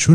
True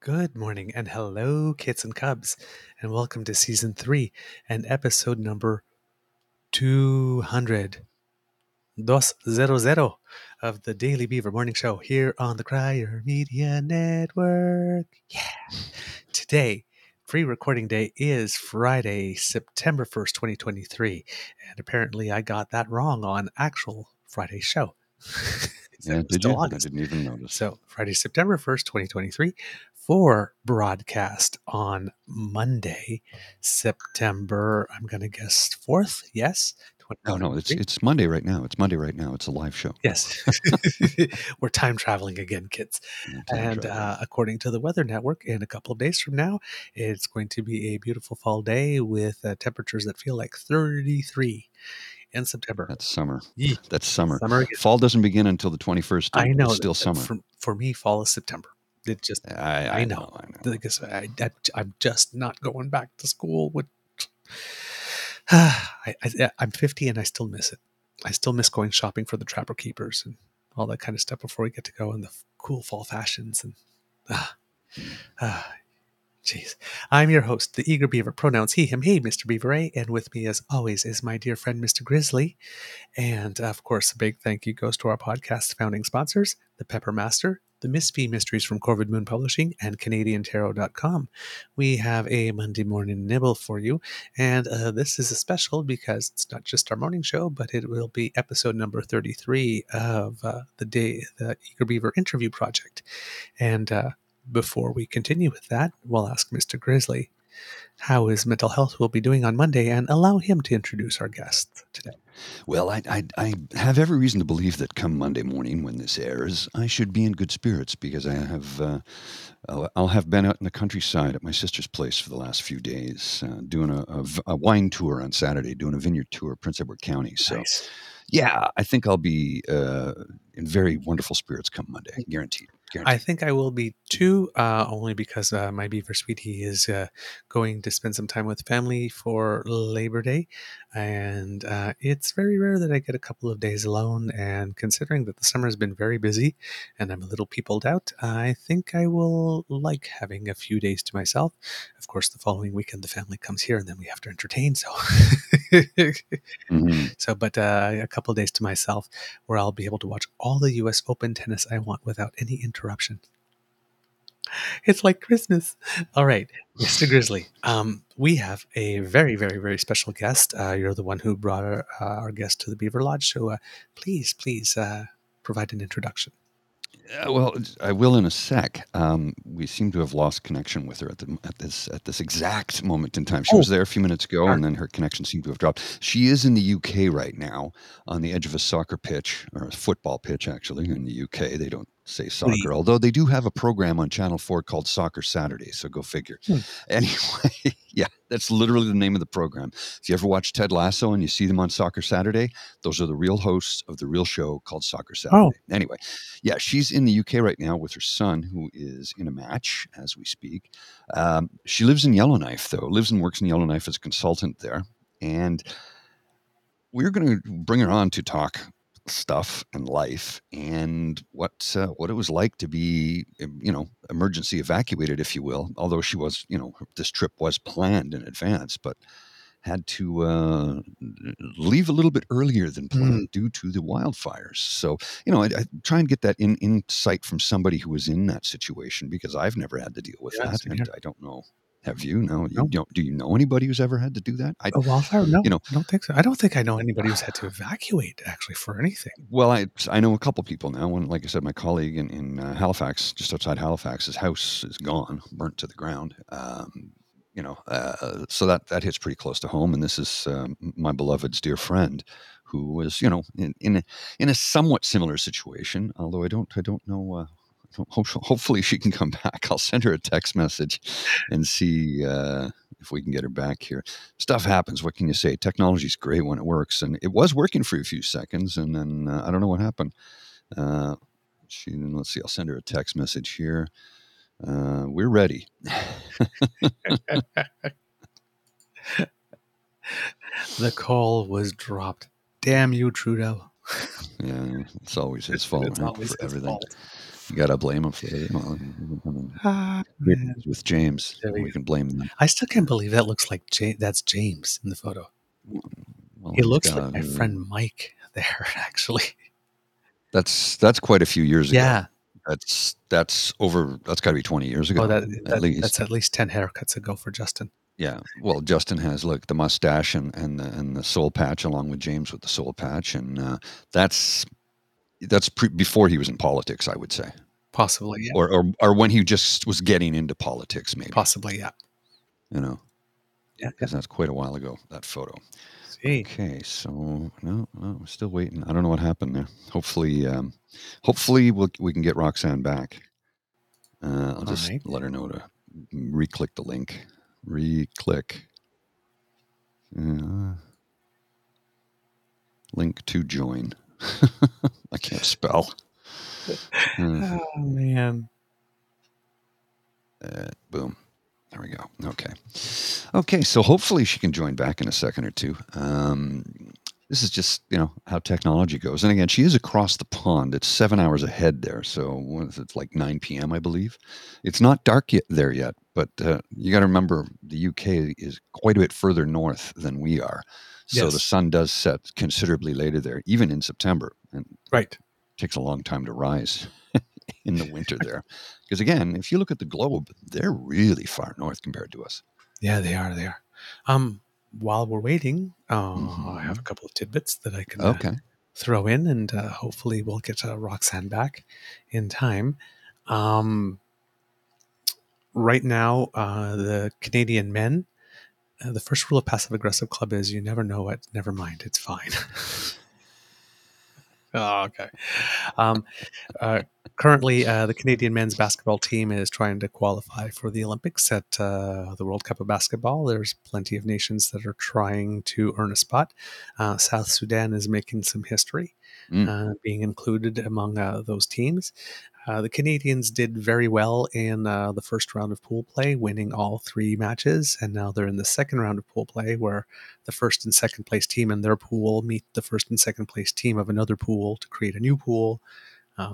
Good morning and hello, kits and cubs, and welcome to Season 3 and episode number 200 of the Daily Beaver Morning Show here on the Crier Media Network. Yeah. Today, pre-recording day is Friday, September 1st, 2023, and apparently I got that wrong on actual Friday show. Yeah, did you? I didn't even notice. So Friday, September 1st, 2023, for broadcast on Monday, September, I'm going to guess 4th, yes? No, it's Monday right now. It's a live show. Yes. We're time traveling again, kids. And according to the Weather Network, in a couple of days from now, it's going to be a beautiful fall day with temperatures that feel like 33. In September. That's summer. Yeah. That's summer. Fall doesn't begin until the 21st. I know. It's still summer. For me, fall is September. It just, I know. Because I'm just not going back to school. I'm 50 and I still miss it. I still miss going shopping for the Trapper Keepers and all that kind of stuff before we get to go in the cool fall fashions. And Jeez. I'm your host, the Eager Beaver, pronouns he, him, hey, Mr. Beaver A, and with me as always is my dear friend, Mr. Grizzly. And of course, a big thank you goes to our podcast founding sponsors, the Peppermaster, the Miss V Mysteries from Corvid Moon Publishing, and CanadianTarot.com. We have a Monday morning nibble for you, and this is a special because it's not just our morning show, but it will be episode number 33 of the Eager Beaver interview project. And before we continue with that, we'll ask Mr. Grizzly how his mental health will be doing on Monday and allow him to introduce our guest today. Well, I have every reason to believe that come Monday morning when this airs, I should be in good spirits because I'll have been out in the countryside at my sister's place for the last few days, doing a wine tour on Saturday, doing a vineyard tour of Prince Edward County. So, nice. Yeah, I think I'll be in very wonderful spirits come Monday, guaranteed. I think I will be too, only because my beaver sweetie is going to spend some time with family for Labor Day, and it's very rare that I get a couple of days alone, and considering that the summer has been very busy and I'm a little peopled out, I think I will like having a few days to myself. Of course, the following weekend the family comes here and then we have to entertain, so but a couple of days to myself where I'll be able to watch all the U.S. Open tennis I want without any interruption. interruption. It's like Christmas. All right, Mr. Grizzly, we have a very, very, very special guest. You're the one who brought our guest to the Beaver Lodge. So please provide an introduction. Well, I will in a sec. We seem to have lost connection with her at this exact moment in time. She was there a few minutes ago, and then her connection seemed to have dropped. She is in the UK right now on the edge of a soccer pitch, or a football pitch, actually, in the UK. They don't say soccer, although they do have a program on Channel 4 called Soccer Saturday, so go figure. Anyway, yeah, that's literally the name of the program. If you ever watch Ted Lasso and you see them on Soccer Saturday, those are the real hosts of the real show called Soccer Saturday. Anyway, yeah, she's in the UK right now with her son, who is in a match as we speak. She lives in Yellowknife, though, lives and works in Yellowknife as a consultant there, and we're going to bring her on to talk stuff and life and what it was like to be, emergency evacuated, if you will, although she was, this trip was planned in advance, but had to leave a little bit earlier than planned due to the wildfires. So, I try and get that insight from somebody who was in that situation, because I've never had to deal with that. And I don't know. Have you? No. Do you know anybody who's ever had to do that? A wildfire? No, I don't think so. I don't think I know anybody who's had to evacuate, actually, for anything. Well, I know a couple people now. One, like I said, my colleague in Halifax, just outside Halifax, his house is gone, burnt to the ground. So that hits pretty close to home. And this is my beloved's dear friend who was, in a somewhat similar situation, although I don't know... Hopefully she can come back. I'll send her a text message and see if we can get her back here. Stuff happens. What can you say? Technology's great when it works, and it was working for a few seconds, and then I don't know what happened. Let's see. I'll send her a text message here. We're ready. The call was dropped. Damn you, Trudeau. Yeah, it's always his fault. It's always his everything. Fault. You gotta blame him for it. With James, we can blame them. I still can't believe that looks like that's James in the photo. Well, he looks like my friend Mike there, actually. That's quite a few years ago. Yeah, that's got to be 20 years ago. Oh, that's at least 10 haircuts ago for Justin. Yeah, well, Justin has the mustache and the soul patch, along with James with the soul patch, and that's before he was in politics, I would say. Possibly, yeah. Or when he just was getting into politics, maybe. Possibly, yeah. Yeah. Because that's quite a while ago, that photo. See. Okay, so no, I'm still waiting. I don't know what happened there. Hopefully we can get Roxanne back. I'll just let her know to re-click the link. Link to join. I can't spell. Oh, man. Boom. There we go. Okay, so hopefully she can join back in a second or two. This is just, how technology goes. And again, she is across the pond. It's 7 hours ahead there. So what is it, 9 p.m., I believe? It's not dark yet, but you got to remember the UK is quite a bit further north than we are. So yes. The sun does set considerably later there, even in September. And it takes a long time to rise in the winter there. Because again, if you look at the globe, they're really far north compared to us. Yeah, they are. While we're waiting, I have a couple of tidbits that I can throw in, and hopefully we'll get Roxanne back in time. Right now, the Canadian men, the first rule of Passive Aggressive Club is you never know what, never mind, it's fine. Currently, the Canadian men's basketball team is trying to qualify for the Olympics at the World Cup of Basketball. There's plenty of nations that are trying to earn a spot. South Sudan is making some history, being included among those teams. The Canadians did very well in the first round of pool play, winning all three matches, and now they're in the second round of pool play, where the first and second place team in their pool meet the first and second place team of another pool to create a new pool.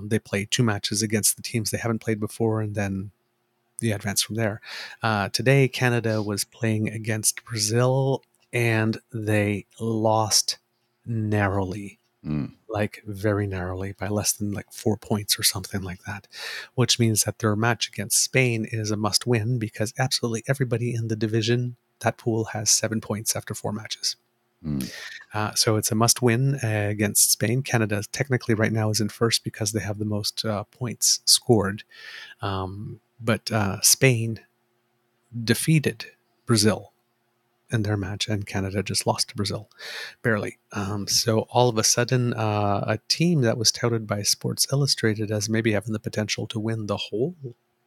They play two matches against the teams they haven't played before, and then they advance from there. Today, Canada was playing against Brazil, and they lost narrowly like very narrowly by less than like 4 points or something like that, which means that their match against Spain is a must win because absolutely everybody in the division, that pool has 7 points after four matches. So it's a must win against Spain. Canada technically right now is in first because they have the most points scored. But Spain defeated Brazil in their match, and Canada just lost to Brazil, barely. So all of a sudden, a team that was touted by Sports Illustrated as maybe having the potential to win the whole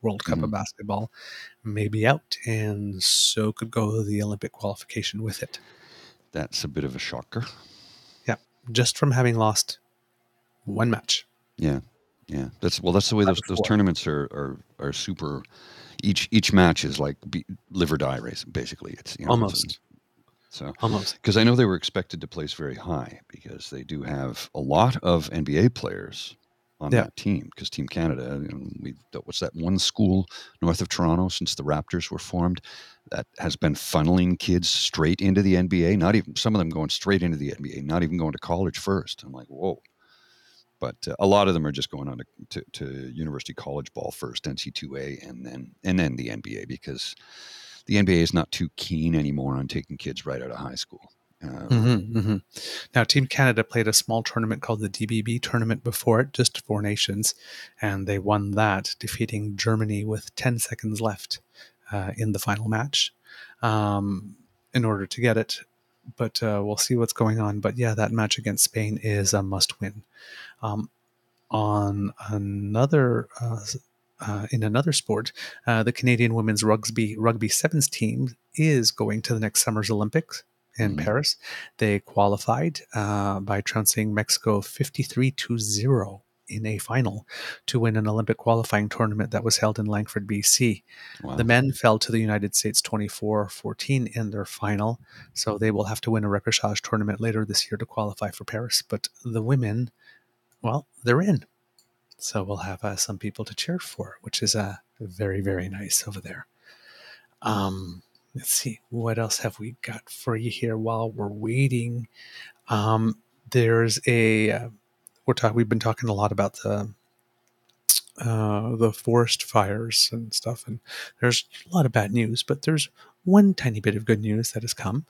World Cup of basketball may be out, and so could go the Olympic qualification with it. That's a bit of a shocker. Yeah, just from having lost one match. Yeah. That's the way those tournaments are super. Each match is like live or die race, basically. It's almost because I know they were expected to place very high because they do have a lot of NBA players on that team. Because Team Canada, what's that one school north of Toronto since the Raptors were formed that has been funneling kids straight into the NBA? Not even some of them going straight into the NBA, not even going to college first. I'm like, whoa. But a lot of them are just going on to university college ball first, NCAA, and then the NBA, because the NBA is not too keen anymore on taking kids right out of high school. Now, Team Canada played a small tournament called the DBB tournament before it, just four nations, and they won that, defeating Germany with 10 seconds left in the final match in order to get it. But we'll see what's going on. But yeah, that match against Spain is a must win. On another, in another sport, the Canadian women's rugby sevens team is going to the next summer's Olympics in Paris. They qualified by trouncing Mexico 53-0 in a final to win an Olympic qualifying tournament that was held in Langford, BC. Wow. The men fell to the United States 24-14 in their final, so they will have to win a repechage tournament later this year to qualify for Paris. But the women, well, they're in. So we'll have some people to cheer for, which is very, very nice over there. Let's see, what else have we got for you here while we're waiting? There's a... We've been talking a lot about the forest fires and stuff, and there's a lot of bad news, but there's one tiny bit of good news that has come.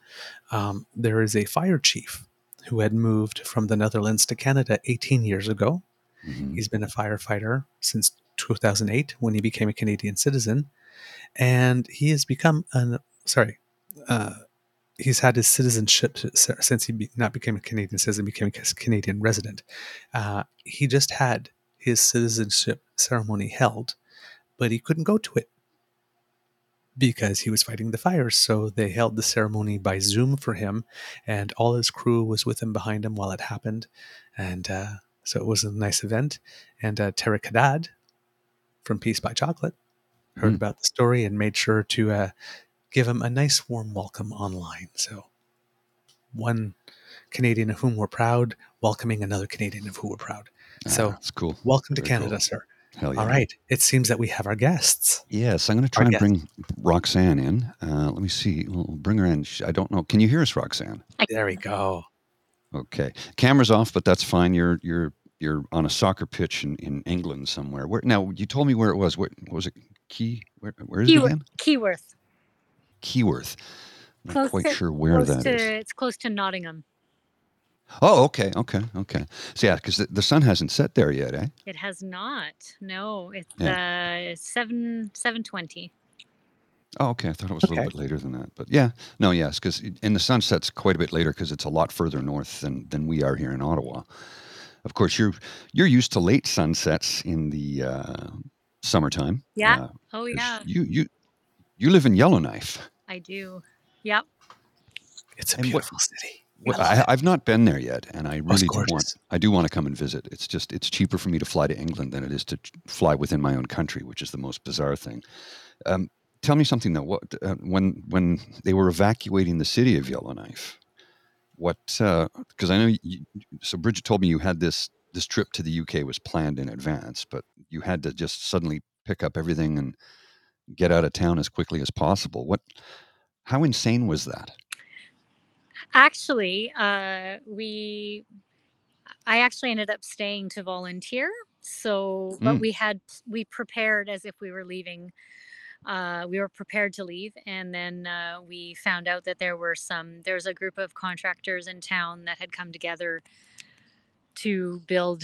There is a fire chief who had moved from the Netherlands to Canada 18 years ago. He's been a firefighter since 2008 when he became a Canadian citizen, and he has become he's had his citizenship since he became a Canadian citizen, became a Canadian resident. He just had his citizenship ceremony held, but he couldn't go to it because he was fighting the fires. So they held the ceremony by Zoom for him, and all his crew was with him behind him while it happened. And so it was a nice event. And Tara Kadad from Peace by Chocolate heard about the story and made sure to... give him a nice warm welcome online. So one Canadian of whom we're proud, welcoming another Canadian of who we're proud. So that's cool. Welcome to Canada, cool. Sir. Hell yeah. All right. It seems that we have our guests. Yes. I'm going to try bring Roxanne in. Let me see. We'll bring her in. I don't know. Can you hear us, Roxanne? There we go. Okay. Camera's off, but that's fine. You're on a soccer pitch in England somewhere. Now, you told me where it was. What was it? Where is it again? Keyworth. Keyworth. I'm not quite sure where that is. It's close to Nottingham. Oh, okay. So yeah, because the sun hasn't set there yet, eh? It has not. No, it's 7:20. Oh, okay. I thought it was a little bit later than that, but yeah, no, yes, because and the sun sets quite a bit later because it's a lot further north than we are here in Ottawa. Of course, you're used to late sunsets in the summertime. Yeah. Oh yeah. You live in Yellowknife. I do. Yep. It's a beautiful city. Well, I've not been there yet, and I really do want to come and visit. It's just it's cheaper for me to fly to England than it is to fly within my own country, which is the most bizarre thing. Tell me something though. What when they were evacuating the city of Yellowknife? What? Because I know. So Bridget told me you had this trip to the UK was planned in advance, but you had to just suddenly pick up everything and get out of town as quickly as possible. How insane was that? Actually, I actually ended up staying to volunteer. So, but we prepared as if we were leaving. We were prepared to leave. And then we found out that there was a group of contractors in town that had come together to build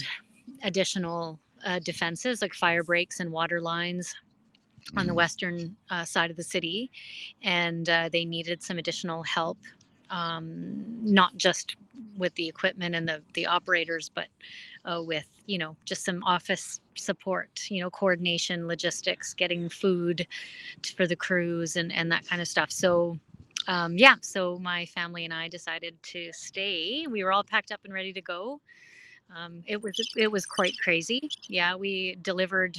additional defenses, like fire breaks and water lines on the western side of the city. And they needed some additional help, not just with the equipment and the operators, but with, just some office support, coordination, logistics, getting food for the crews and that kind of stuff. So, so my family and I decided to stay. We were all packed up and ready to go. It was quite crazy. Yeah, we delivered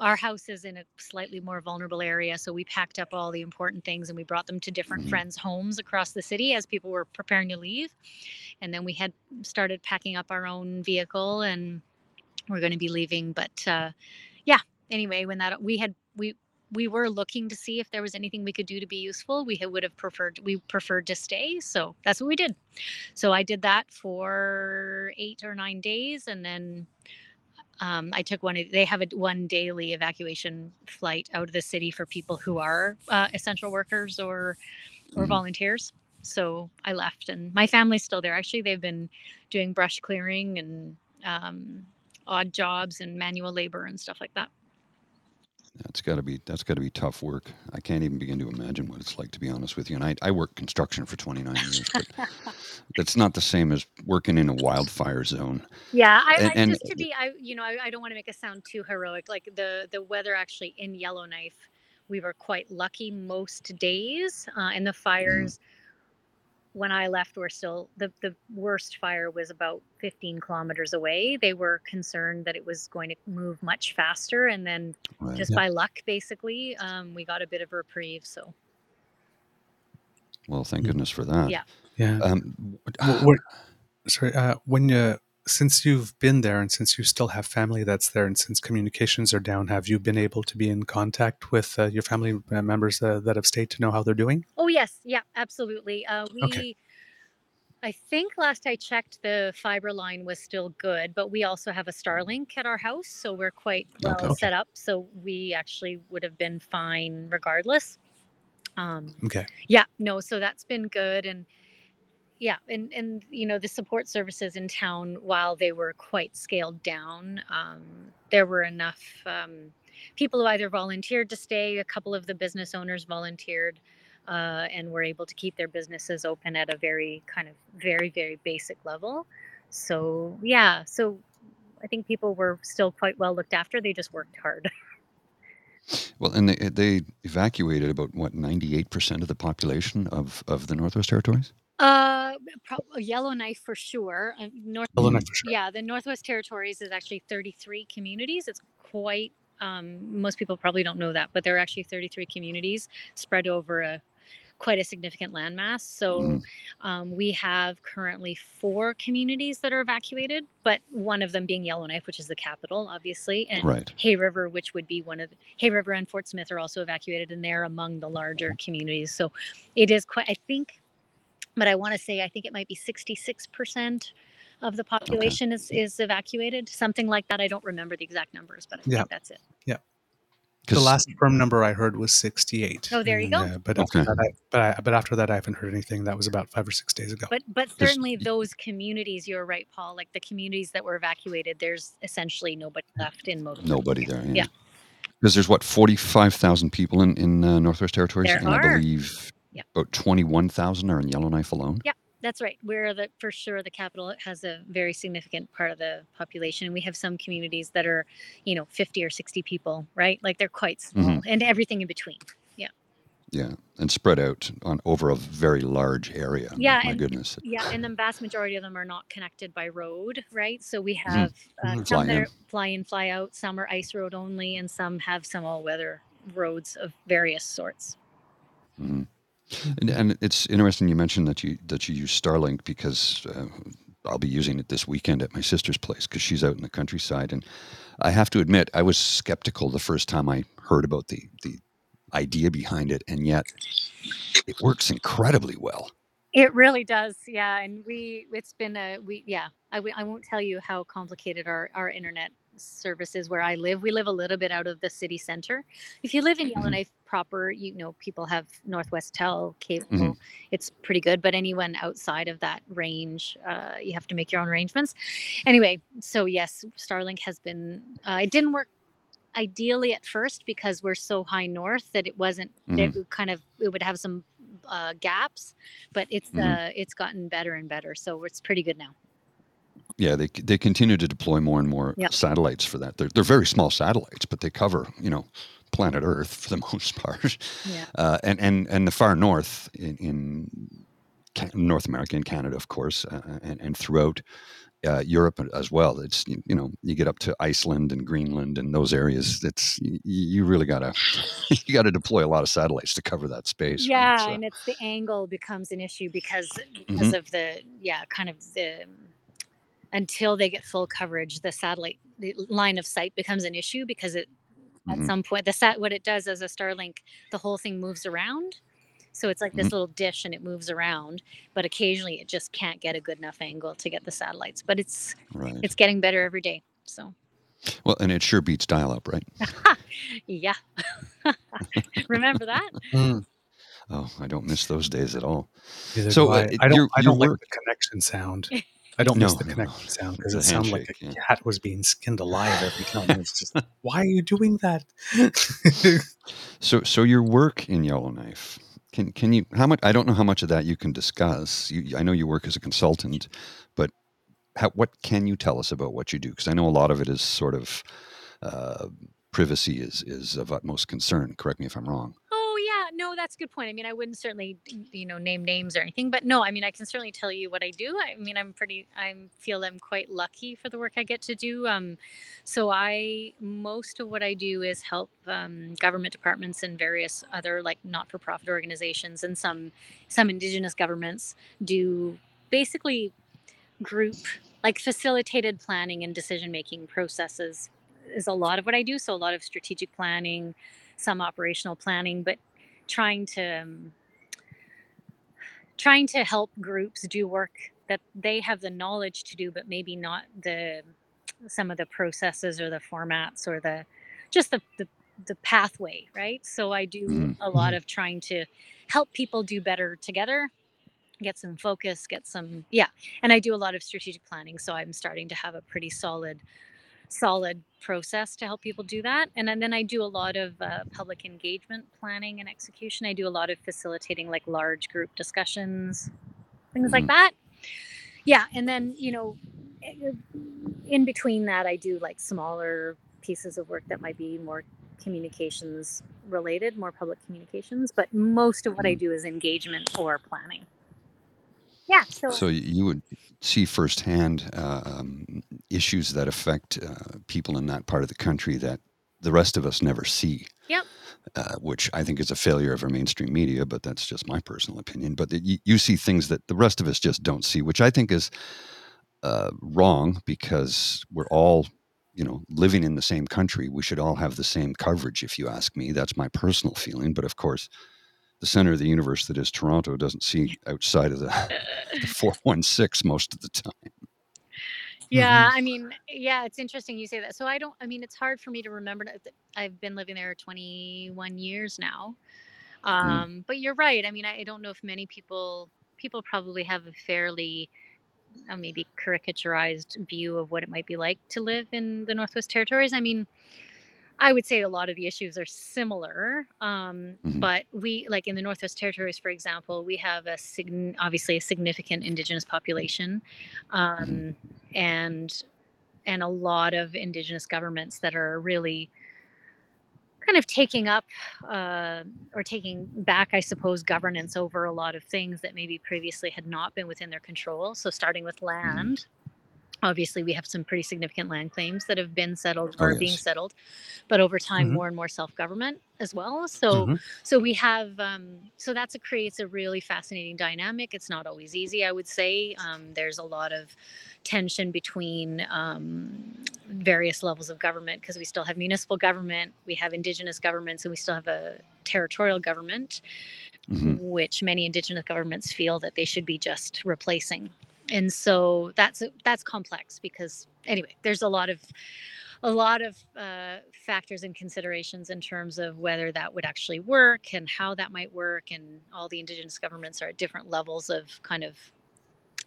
our house is in a slightly more vulnerable area, so we packed up all the important things and we brought them to different friends' homes across the city as people were preparing to leave. And then we had started packing up our own vehicle and we're going to be leaving. But anyway, when that we were looking to see if there was anything we could do to be useful. We preferred to stay. So that's what we did. So I did that for 8 or 9 days. And then I took they have one daily evacuation flight out of the city for people who are essential workers or volunteers. So I left and my family's still there. Actually, they've been doing brush clearing and odd jobs and manual labor and stuff like that. That's got to be tough work. I can't even begin to imagine what it's like, to be honest with you. And I worked construction for 29 years, but that's not the same as working in a wildfire zone. Yeah, I don't want to make it sound too heroic. Like the weather actually in Yellowknife, we were quite lucky most days, and the fires. When I left, were still the worst fire was about 15 kilometers away. They were concerned that it was going to move much faster. And then by luck, basically, we got a bit of reprieve. So. Well, thank goodness for that. Yeah. Yeah. Since you've been there and since you still have family that's there and since communications are down, have you been able to be in contact with your family members that have stayed to know how they're doing? Oh, yes. Yeah, absolutely. I think last I checked, the fiber line was still good, but we also have a Starlink at our house, so we're quite set up. So we actually would have been fine regardless. So that's been good. And yeah. And, the support services in town, while they were quite scaled down, there were enough people who either volunteered to stay. A couple of the business owners volunteered and were able to keep their businesses open at a very kind of very, very basic level. So, yeah. So I think people were still quite well looked after. They just worked hard. Well, and they evacuated about, 98% of the population of the Northwest Territories? Yellowknife for sure. Yeah, the Northwest Territories is actually 33 communities. It's quite, most people probably don't know that, but there are actually 33 communities spread over quite a significant landmass. So we have currently 4 communities that are evacuated, but one of them being Yellowknife, which is the capital, obviously, and Hay River, which would be Hay River and Fort Smith are also evacuated, and they're among the larger communities. So it is quite, I think it might be 66% of the population is evacuated, something like that. I don't remember the exact numbers, but I think that's it. Yeah. The last firm number I heard was 68. Oh, there you go. But after that, I haven't heard anything. That was about 5 or 6 days ago. But certainly those communities, you're right, Paul, like the communities that were evacuated, there's essentially nobody left in most. Nobody there. Yeah. Because there's 45,000 people in Northwest Territories. There are. I believe about 21,000 are in Yellowknife alone. Yeah, that's right. For sure, the capital has a very significant part of the population. And we have some communities that are, 50 or 60 people, right? Like they're quite small and everything in between. Yeah. Yeah. And spread out over a very large area. Yeah. My goodness. Yeah. And the vast majority of them are not connected by road, right? So we have some that are fly in, fly out. Some are ice road only, and some have some all-weather roads of various sorts. Mm-hmm. And it's interesting you mentioned that you use Starlink because I'll be using it this weekend at my sister's place because she's out in the countryside. And I have to admit, I was skeptical the first time I heard about the idea behind it. And yet it works incredibly well. It really does. Yeah. And I won't tell you how complicated our internet service is where I live. We live a little bit out of the city center. If you live in Yellowknife proper, people have Northwest Tel cable. Mm-hmm. It's pretty good. But anyone outside of that range, you have to make your own arrangements. Anyway, so yes, Starlink has been, it didn't work ideally at first because we're so high north that it wasn't, it would have some gaps, but it's gotten better and better, so it's pretty good now. Yeah, they continue to deploy more and more satellites for that. They're very small satellites, but they cover planet Earth for the most part. Yeah. And the far north in North America and Canada, of course, and throughout Europe as well. It's you get up to Iceland and Greenland and those areas. It's you really gotta deploy a lot of satellites to cover that space. Yeah, right? So, and it's the angle becomes an issue because of the until they get full coverage, the satellite the line of sight becomes an issue because it at some point what it does as a Starlink, the whole thing moves around. So it's like this little dish and it moves around, but occasionally it just can't get a good enough angle to get the satellites. But it's getting better every day. So, well, and it sure beats dial-up, right? Yeah. Remember that? Oh, I don't miss those days at all. Either so I don't like the connection sound. I don't miss the connection sound because it sounds like a cat was being skinned alive every time. It's just, why are you doing that? So your work in Yellowknife. Can you, how much, I don't know how much of that you can discuss. I know you work as a consultant, but what can you tell us about what you do? Because I know a lot of it is sort of, privacy is of utmost concern. Correct me if I'm wrong. Oh yeah, no, that's a good point. I mean, I wouldn't certainly, name names or anything, but no, I mean, I can certainly tell you what I do. I mean, I'm quite lucky for the work I get to do. So most of what I do is help government departments and various other like not-for-profit organizations and some Indigenous governments do basically group, like facilitated planning and decision-making processes is a lot of what I do. So a lot of strategic planning, some operational planning, but trying to help groups do work that they have the knowledge to do, but maybe not some of the processes or the formats or the pathway, right? So I do a lot of trying to help people do better together, get some focus, and I do a lot of strategic planning. So I'm starting to have a pretty solid process to help people do that. And then I do a lot of public engagement planning and execution. I do a lot of facilitating like large group discussions, things like that. Yeah. And then, in between that, I do like smaller pieces of work that might be more communications related, more public communications, but most of what I do is engagement or planning. Yeah. So you would see firsthand issues that affect people in that part of the country that the rest of us never see. Yep. Which I think is a failure of our mainstream media, but that's just my personal opinion. But you see things that the rest of us just don't see, which I think is wrong because we're all, living in the same country. We should all have the same coverage, if you ask me. That's my personal feeling. But of course, the center of the universe that is Toronto doesn't see outside of the 416 most of the time. Yeah. I mean, yeah, it's interesting you say that. So it's hard for me to remember that I've been living there 21 years now. But you're right. I mean, I don't know if many people probably have a fairly maybe caricaturized view of what it might be like to live in the Northwest Territories. I mean, I would say a lot of the issues are similar, but we, like in the Northwest Territories, for example, we have obviously a significant Indigenous population, and a lot of Indigenous governments that are really kind of taking up or taking back, I suppose, governance over a lot of things that maybe previously had not been within their control. So starting with land. Obviously, we have some pretty significant land claims that have been settled or being settled, but over time, more and more self-government as well. So, so we have, so that's creates a really fascinating dynamic. It's not always easy, I would say. There's a lot of tension between various levels of government because we still have municipal government, we have Indigenous governments, and we still have a territorial government. which many Indigenous governments feel that they should be just replacing. And so that's complex because, anyway, there's a lot of factors and considerations in terms of whether that would actually work and how that might work. And all the Indigenous governments are at different levels of kind of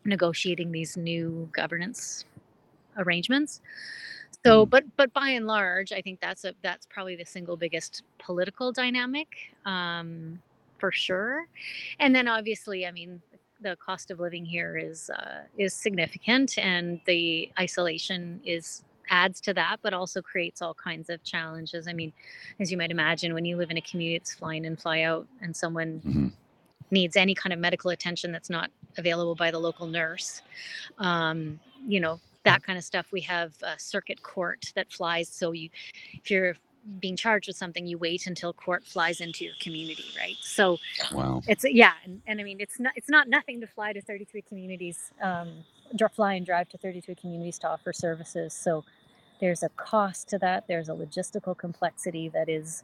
negotiating these new governance arrangements. So, but by and large, I think that's probably the single biggest political dynamic, for sure. And then obviously, I mean, the cost of living here is significant, and the isolation adds to that, but also creates all kinds of challenges. I mean, as you might imagine, when you live in a community, it's fly in and fly out, and someone needs any kind of medical attention that's not available by the local nurse, you know, that kind of stuff. We have a circuit court that flies. So if you're being charged with something, you wait until court flies into your community, right? So wow. And I mean, it's not nothing to fly to 32 communities, fly and drive to 32 communities to offer services. So there's a cost to that. There's a logistical complexity that is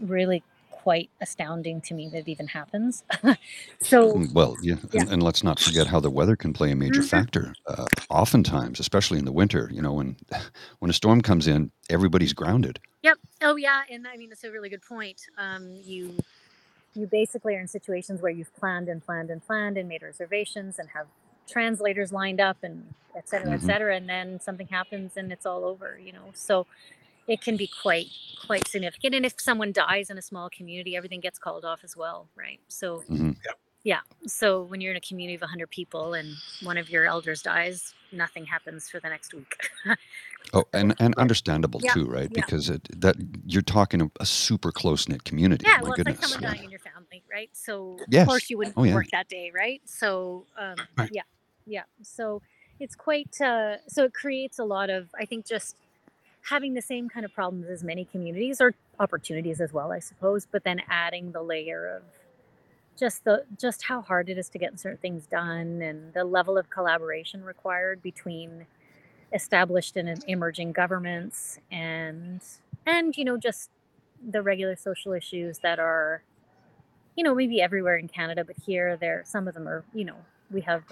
really quite astounding to me that it even happens. And let's not forget how the weather can play a major factor. Oftentimes, especially in the winter, you know, when a storm comes in, everybody's grounded. Yep. Oh yeah. And I mean, that's a really good point. You basically are in situations where you've planned and made reservations and have translators lined up and et cetera, and then something happens and it's all over, you know. So it can be quite significant. And if someone dies in a small community, everything gets called off as well, right? So, so when you're in a community of 100 people and one of your elders dies, nothing happens for the next week. and understandable too, right? Yeah. Because you're talking a super close-knit community. Yeah, well, it's like someone dying in your family, right? So, of course, you wouldn't work that day, right? So, So it's quite, so it creates a lot of, I think, just having the same kind of problems as many communities, or opportunities as well, I suppose, but then adding the layer of just how hard it is to get certain things done, and the level of collaboration required between established and emerging governments, and you know, just the regular social issues that are, you know, maybe everywhere in Canada, but here some of them are, you know, we have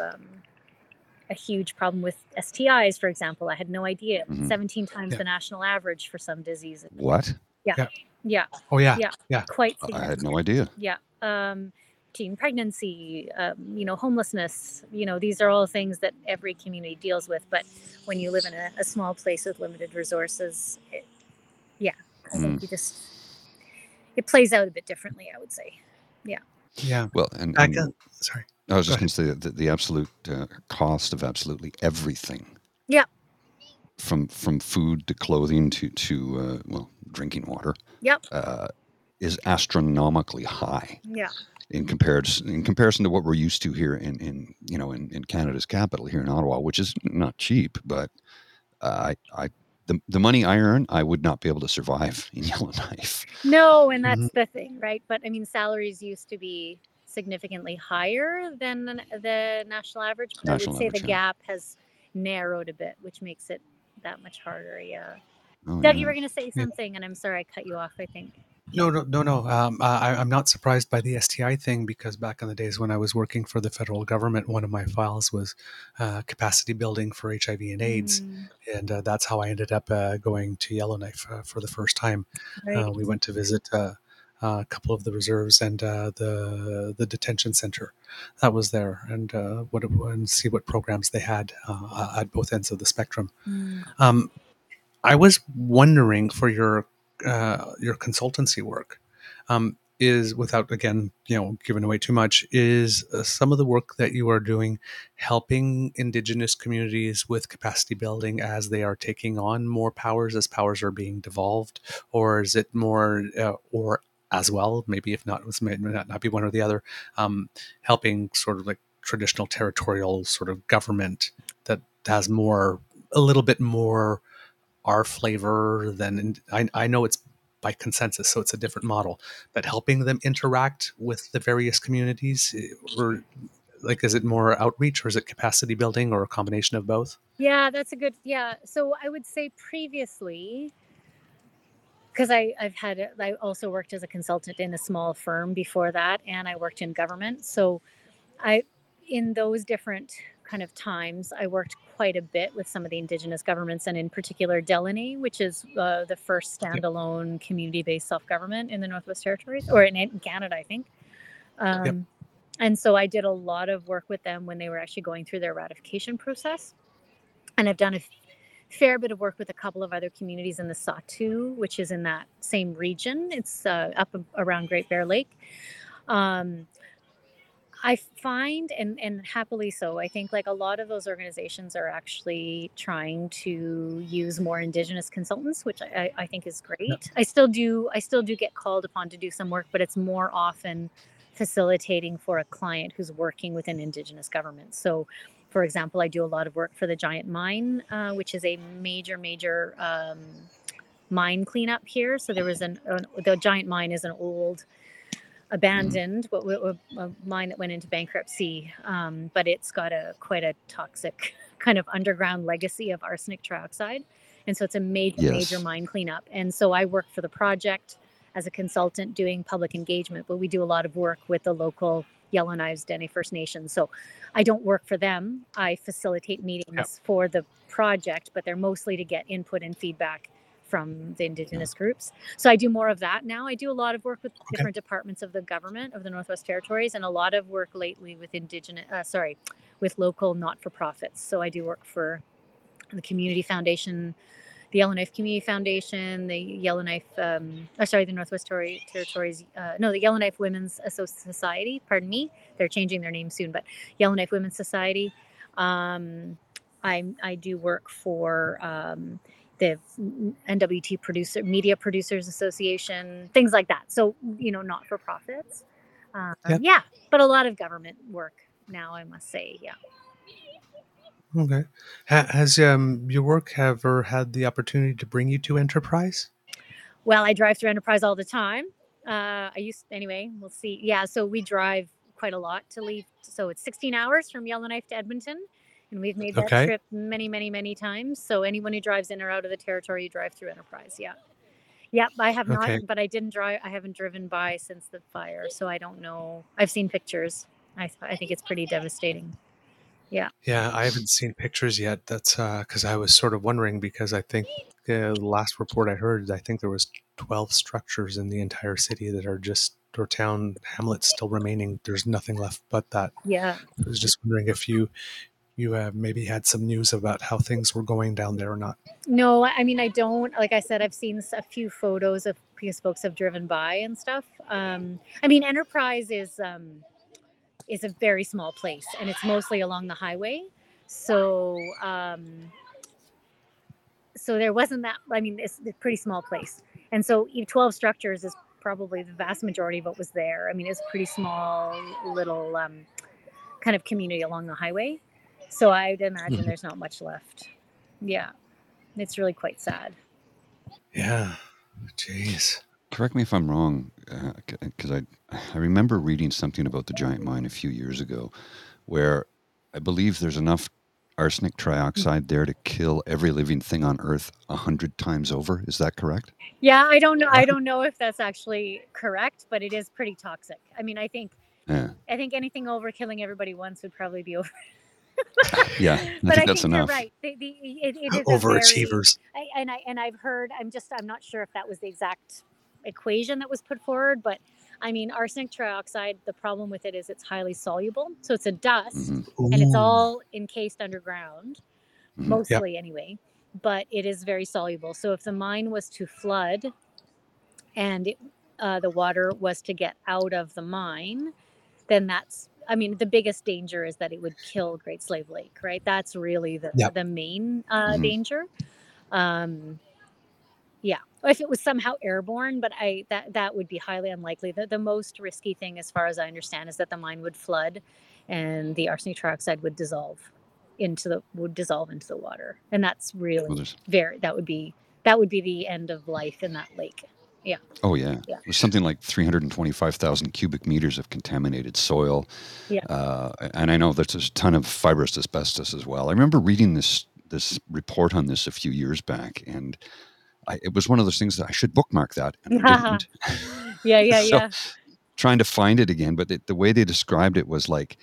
a huge problem with STIs, for example. I had no idea. 17 times the national average for some diseases. What? Yeah. Quite significant. I had no idea. Yeah. Teen pregnancy, you know, homelessness, you know, these are all things that every community deals with. But when you live in a small place with limited resources, I think it plays out a bit differently, I would say. Yeah. Yeah. Well, I was just going to say that the absolute cost of absolutely everything. Yeah. From food to clothing to drinking water. Yep. Is astronomically high. Yeah. In comparison to what we're used to here in Canada's capital here in Ottawa, which is not cheap, but the money I earn, I would not be able to survive in Yellowknife. No, and that's the thing, right? But I mean, salaries used to be significantly higher than the national average. But I would say the gap has narrowed a bit, which makes it that much harder. Yeah. Oh, Doug, you were going to say something, and I'm sorry I cut you off, I think. No. I'm not surprised by the STI thing, because back in the days when I was working for the federal government, one of my files was capacity building for HIV and AIDS. And that's how I ended up going to Yellowknife for the first time. Right. We went to visit a couple of the reserves and the detention center that was there, and see what programs they had at both ends of the spectrum. I was wondering for your consultancy work, is, without, again, you know, giving away too much, is some of the work that you are doing helping Indigenous communities with capacity building as they are taking on more powers, as powers are being devolved, or is it more or as well, maybe if not, it may not be one or the other, helping sort of like traditional territorial sort of government that has a little bit more our flavor than, I know it's by consensus, so it's a different model, but helping them interact with the various communities, or like, is it more outreach, or is it capacity building, or a combination of both? Yeah, that's a good, So I would say previously, because I also worked as a consultant in a small firm before that, and I worked in government. So in those different kind of times, I worked quite a bit with some of the Indigenous governments, and in particular Delaney, which is the first standalone community-based self-government in the Northwest Territories, or in Canada, I think. And so I did a lot of work with them when they were actually going through their ratification process. And I've done a fair bit of work with a couple of other communities in the Sahtu, which is in that same region. It's up around Great Bear Lake. I find, and happily so, I think like a lot of those organizations are actually trying to use more Indigenous consultants, which I think is great. Yeah. I still do get called upon to do some work, but it's more often facilitating for a client who's working with an Indigenous government. So, for example, I do a lot of work for the Giant Mine, which is a major mine cleanup here. So there was the Giant Mine is an old abandoned a mine that went into bankruptcy, but it's got quite a toxic kind of underground legacy of arsenic trioxide. And so it's a major mine cleanup. And so I work for the project as a consultant doing public engagement, but we do a lot of work with the local Yellowknives Dene First Nation. So I don't work for them. I facilitate meetings for the project, but they're mostly to get input and feedback from the Indigenous groups. So I do more of that now. I do a lot of work with different departments of the government of the Northwest Territories, and a lot of work lately with with local not-for-profits. So I do work for the Community Foundation, the Yellowknife Community Foundation, the Northwest Territories, the Yellowknife Women's Society, pardon me, they're changing their name soon, but Yellowknife Women's Society. I do work for the NWT Media Producers Association, things like that. So, not-for-profits. But a lot of government work now, I must say, Okay. Has your work ever had the opportunity to bring you to Enterprise? Well, I drive through Enterprise all the time. Anyway, we'll see. Yeah, so we drive quite a lot to leave. So it's 16 hours from Yellowknife to Edmonton, and we've made that trip many, many, many times. So anyone who drives in or out of the territory, you drive through Enterprise. Yeah. Yep, I have not, but I haven't driven by since the fire, so I don't know. I've seen pictures. I think it's pretty devastating. Yeah, I haven't seen pictures yet. That's because I was sort of wondering, because I think the last report I heard, I think there was 12 structures in the entire city that are or town, hamlets still remaining. There's nothing left but that. Yeah. I was just wondering if you maybe had some news about how things were going down there or not. No, I mean, I don't. Like I said, I've seen a few photos of folks have driven by and stuff. Enterprise is a very small place, and it's mostly along the highway. So, so there wasn't that, it's a pretty small place. And so 12 structures is probably the vast majority of what was there. I mean, it's a pretty small little kind of community along the highway. So I'd imagine there's not much left. Yeah. It's really quite sad. Yeah. Jeez. Correct me if I'm wrong, because I remember reading something about the Giant Mine a few years ago where I believe there's enough arsenic trioxide there to kill every living thing on Earth 100 times over. Is that correct? Yeah, I don't know. I don't know if that's actually correct, but it is pretty toxic. I think anything over killing everybody once would probably be over. I think that's enough. You're right. It is overachievers. I'm not sure if that was the exact equation that was put forward, but arsenic trioxide, the problem with it is it's highly soluble, so it's a dust and it's all encased underground mostly anyway, but it is very soluble. So if the mine was to flood and the water was to get out of the mine, then the biggest danger is that it would kill Great Slave Lake, right? That's really the main danger. If it was somehow airborne, but that would be highly unlikely. The most risky thing, as far as I understand, is that the mine would flood and the arsenic trioxide would dissolve into the water. And that's really that would be the end of life in that lake. Yeah. Oh, yeah. There's something like 325,000 cubic meters of contaminated soil. Yeah. And I know there's a ton of fibrous asbestos as well. I remember reading this report on this a few years back, and it was one of those things that I should bookmark that. And I didn't. Yeah. Trying to find it again, but the way they described it was like,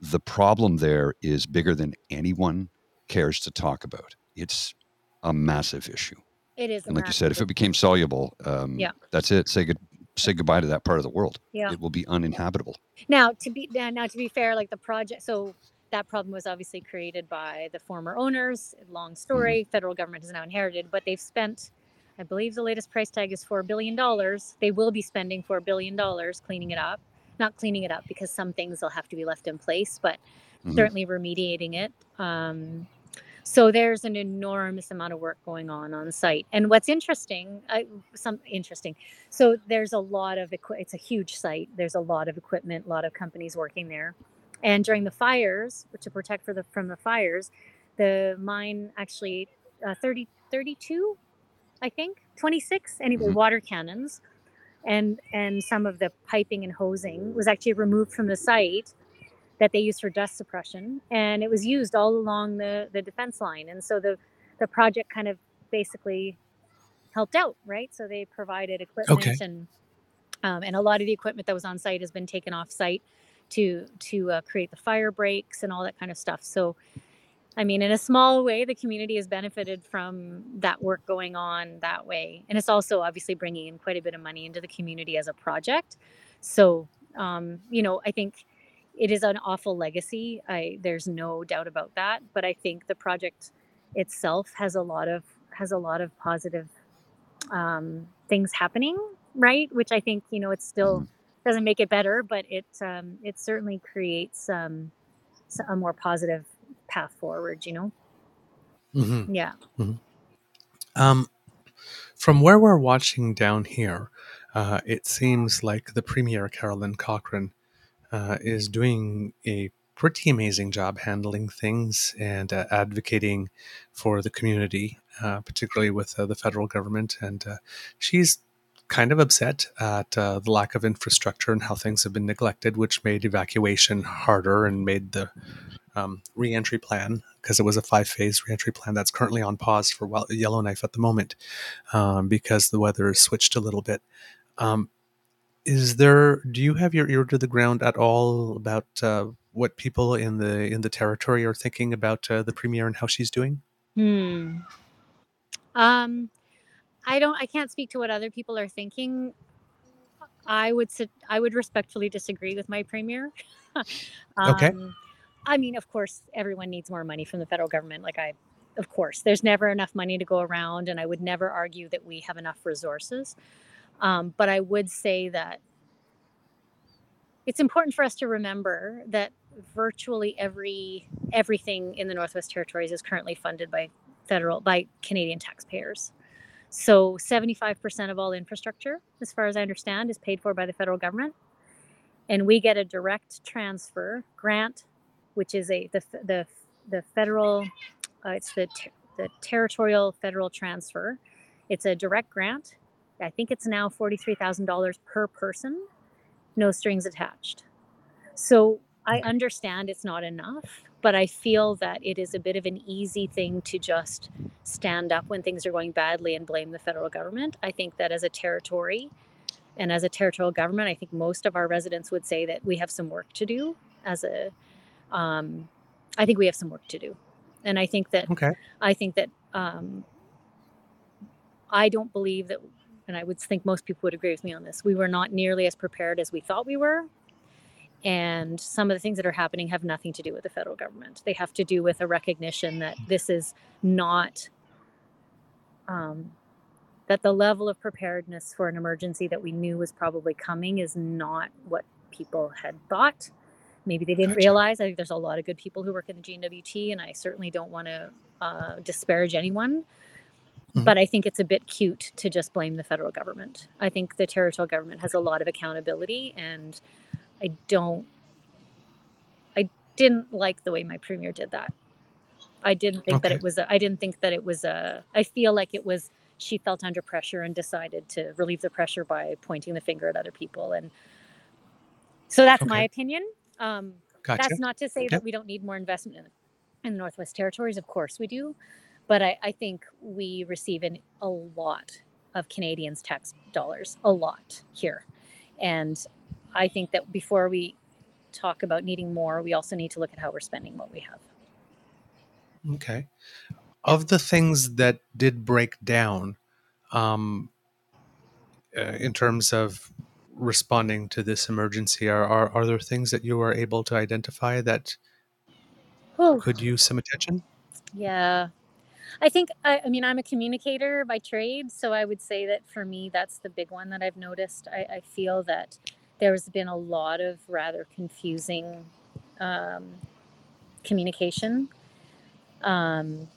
the problem there is bigger than anyone cares to talk about. It's a massive issue. It is. And like you said, if it became soluble, that's it. Say goodbye to that part of the world. Yeah. It will be uninhabitable. Now to be fair, like the project, so that problem was obviously created by the former owners. Long story. Mm-hmm. Federal government has now inherited, but they've spent, I believe the latest price tag is $4 billion. They will be spending $4 billion cleaning it up. Not cleaning it up, because some things will have to be left in place, but certainly remediating it. So there's an enormous amount of work going on site. And what's interesting, so there's a lot of, it's a huge site. There's a lot of equipment, a lot of companies working there. And during the fires, to protect from the fires, the mine actually, 26, anyway, water cannons and some of the piping and hosing was actually removed from the site that they used for dust suppression, and it was used all along the defense line. And so the project kind of basically helped out, right? So they provided equipment and a lot of the equipment that was on site has been taken off site to create the fire breaks and all that kind of stuff. So, I mean, in a small way, the community has benefited from that work going on that way. And it's also obviously bringing in quite a bit of money into the community as a project. So, I think it is an awful legacy. There's no doubt about that. But I think the project itself has a lot of positive things happening, right? Which I think, it still doesn't make it better, but it certainly creates a more positive path forward, Mm-hmm. Yeah. Mm-hmm. From where we're watching down here, it seems like the Premier, Carolyn Cochrane, is doing a pretty amazing job handling things and advocating for the community, particularly with the federal government. And she's kind of upset at the lack of infrastructure and how things have been neglected, which made evacuation harder and made the re-entry plan, because it was a 5-phase re-entry plan that's currently on pause for Yellowknife at the moment, because the weather has switched a little bit. Do you have your ear to the ground at all about what people in the territory are thinking about the Premier and how she's doing? I can't speak to what other people are thinking. I would respectfully disagree with my Premier. Okay. I mean, of course, everyone needs more money from the federal government. Of course, there's never enough money to go around, and I would never argue that we have enough resources. But I would say that it's important for us to remember that virtually everything in the Northwest Territories is currently funded by Canadian taxpayers. So 75% of all infrastructure, as far as I understand, is paid for by the federal government, and we get a direct transfer grant, which is the federal, it's the territorial federal transfer. It's a direct grant. I think it's now $43,000 per person, no strings attached. So I understand it's not enough, but I feel that it is a bit of an easy thing to just stand up when things are going badly and blame the federal government. I think that as a territory and as a territorial government, I think most of our residents would say that we have some work to do I think we have some work to do. And I think that, I don't believe that, and I would think most people would agree with me on this, we were not nearly as prepared as we thought we were. And some of the things that are happening have nothing to do with the federal government. They have to do with a recognition that this is not, that the level of preparedness for an emergency that we knew was probably coming is not what people had thought. Maybe they didn't realize. I think there's a lot of good people who work in the GNWT, and I certainly don't want to disparage anyone. Mm-hmm. But I think it's a bit cute to just blame the federal government. I think the territorial government has a lot of accountability, and I didn't like the way my Premier did that. I feel like it was, she felt under pressure and decided to relieve the pressure by pointing the finger at other people. And so that's my opinion. That's not to say that we don't need more investment in the Northwest Territories. Of course we do. But I think we receive a lot of Canadians' tax dollars, a lot here. And I think that before we talk about needing more, we also need to look at how we're spending what we have. Okay. Of the things that did break down in terms of responding to this emergency, are there things that you were able to identify that could use some attention? Yeah. I think, I mean, I'm a communicator by trade, so I would say that for me, that's the big one that I've noticed. I feel that there's been a lot of rather confusing communication. And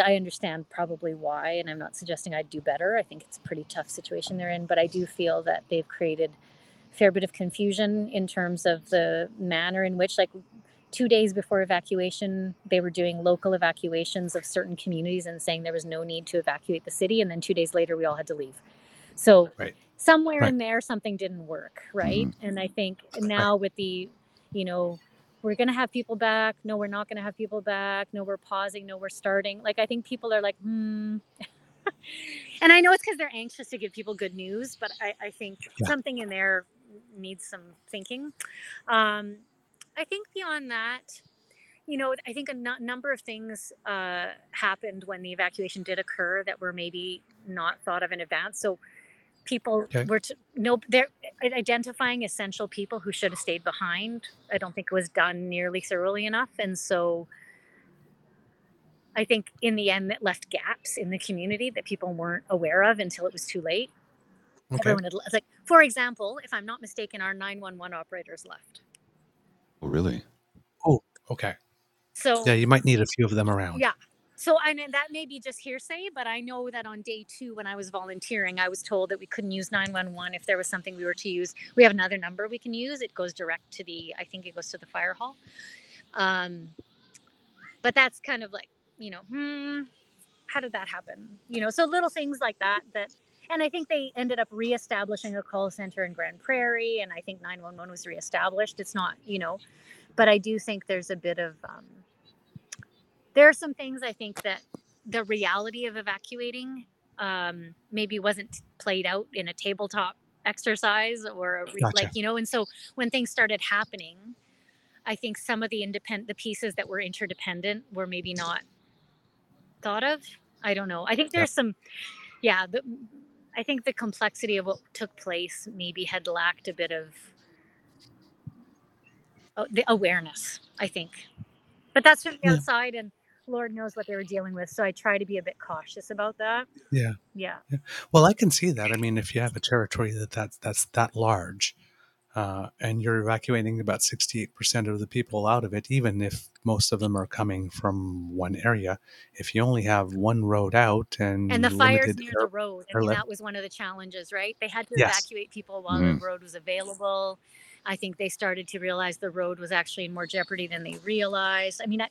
I understand probably why, and I'm not suggesting I'd do better. I think it's a pretty tough situation they're in, but I do feel that they've created a fair bit of confusion in terms of the manner in which, like, 2 days before evacuation, they were doing local evacuations of certain communities and saying there was no need to evacuate the city. And then 2 days later, we all had to leave. So somewhere in there, something didn't work, right? Mm-hmm. And I think now with the, you know, we're going to have people back. No, we're not going to have people back. No, we're pausing. No, we're starting. Like, I think people are like, And I know it's because they're anxious to give people good news, but I think something in there needs some thinking. I think beyond that, you know, I think a number of things happened when the evacuation did occur that were maybe not thought of in advance. So people were they're identifying essential people who should have stayed behind. I don't think it was done nearly thoroughly enough. And so I think in the end, that left gaps in the community that people weren't aware of until it was too late. Okay. Everyone had left. Like, for example, if I'm not mistaken, our 911 operators left. Oh, really? Oh, okay. So yeah, you might need a few of them around. Yeah. So I mean, that may be just hearsay, but I know that on day two, when I was volunteering, I was told that we couldn't use 911 if there was something we were to use. We have another number we can use. It goes direct to the fire hall. But that's kind of like, you know, how did that happen? You know, so little things like that. And I think they ended up reestablishing a call center in Grand Prairie. And I think 911 was reestablished. It's not, you know, but I do think there's a bit of, there are some things I think that the reality of evacuating maybe wasn't played out in a tabletop exercise or like, you know, and so when things started happening, I think some of the pieces that were interdependent were maybe not thought of. I don't know. I think there's some, I think the complexity of what took place maybe had lacked a bit of the awareness, I think. But that's from the outside, and Lord knows what they were dealing with. So I try to be a bit cautious about that. Yeah. Well, I can see that. I mean, if you have a territory that's that large and you're evacuating about 68% of the people out of it, even if most of them are coming from one area, if you only have one road out and the fire's near the road, I mean, that was one of the challenges, right? They had to evacuate people while the road was available. I think they started to realize the road was actually in more jeopardy than they realized. I mean,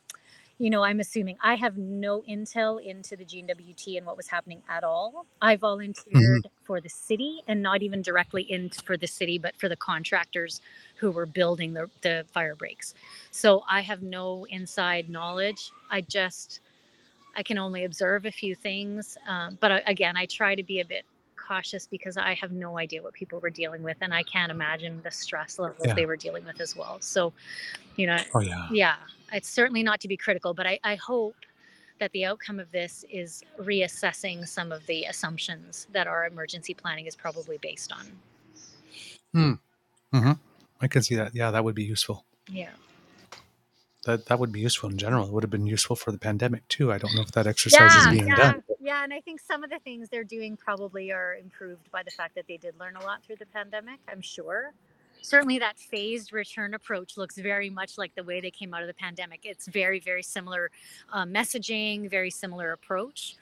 I'm assuming I have no intel into the GNWT and what was happening at all. I volunteered for the city, and not even directly for the city, but for the contractors who were building the fire breaks. So I have no inside knowledge. I can only observe a few things. But again, I try to be a bit cautious because I have no idea what people were dealing with, and I can't imagine the stress levels they were dealing with as well. So, you know, it's certainly not to be critical, but I hope that the outcome of this is reassessing some of the assumptions that our emergency planning is probably based on. I can see that. Yeah, that would be useful. Yeah. That would be useful in general. It would have been useful for the pandemic too. I don't know if that exercise is being done. Yeah, and I think some of the things they're doing probably are improved by the fact that they did learn a lot through the pandemic, I'm sure. Certainly that phased return approach looks very much like the way they came out of the pandemic. It's very, very similar messaging, very similar approach.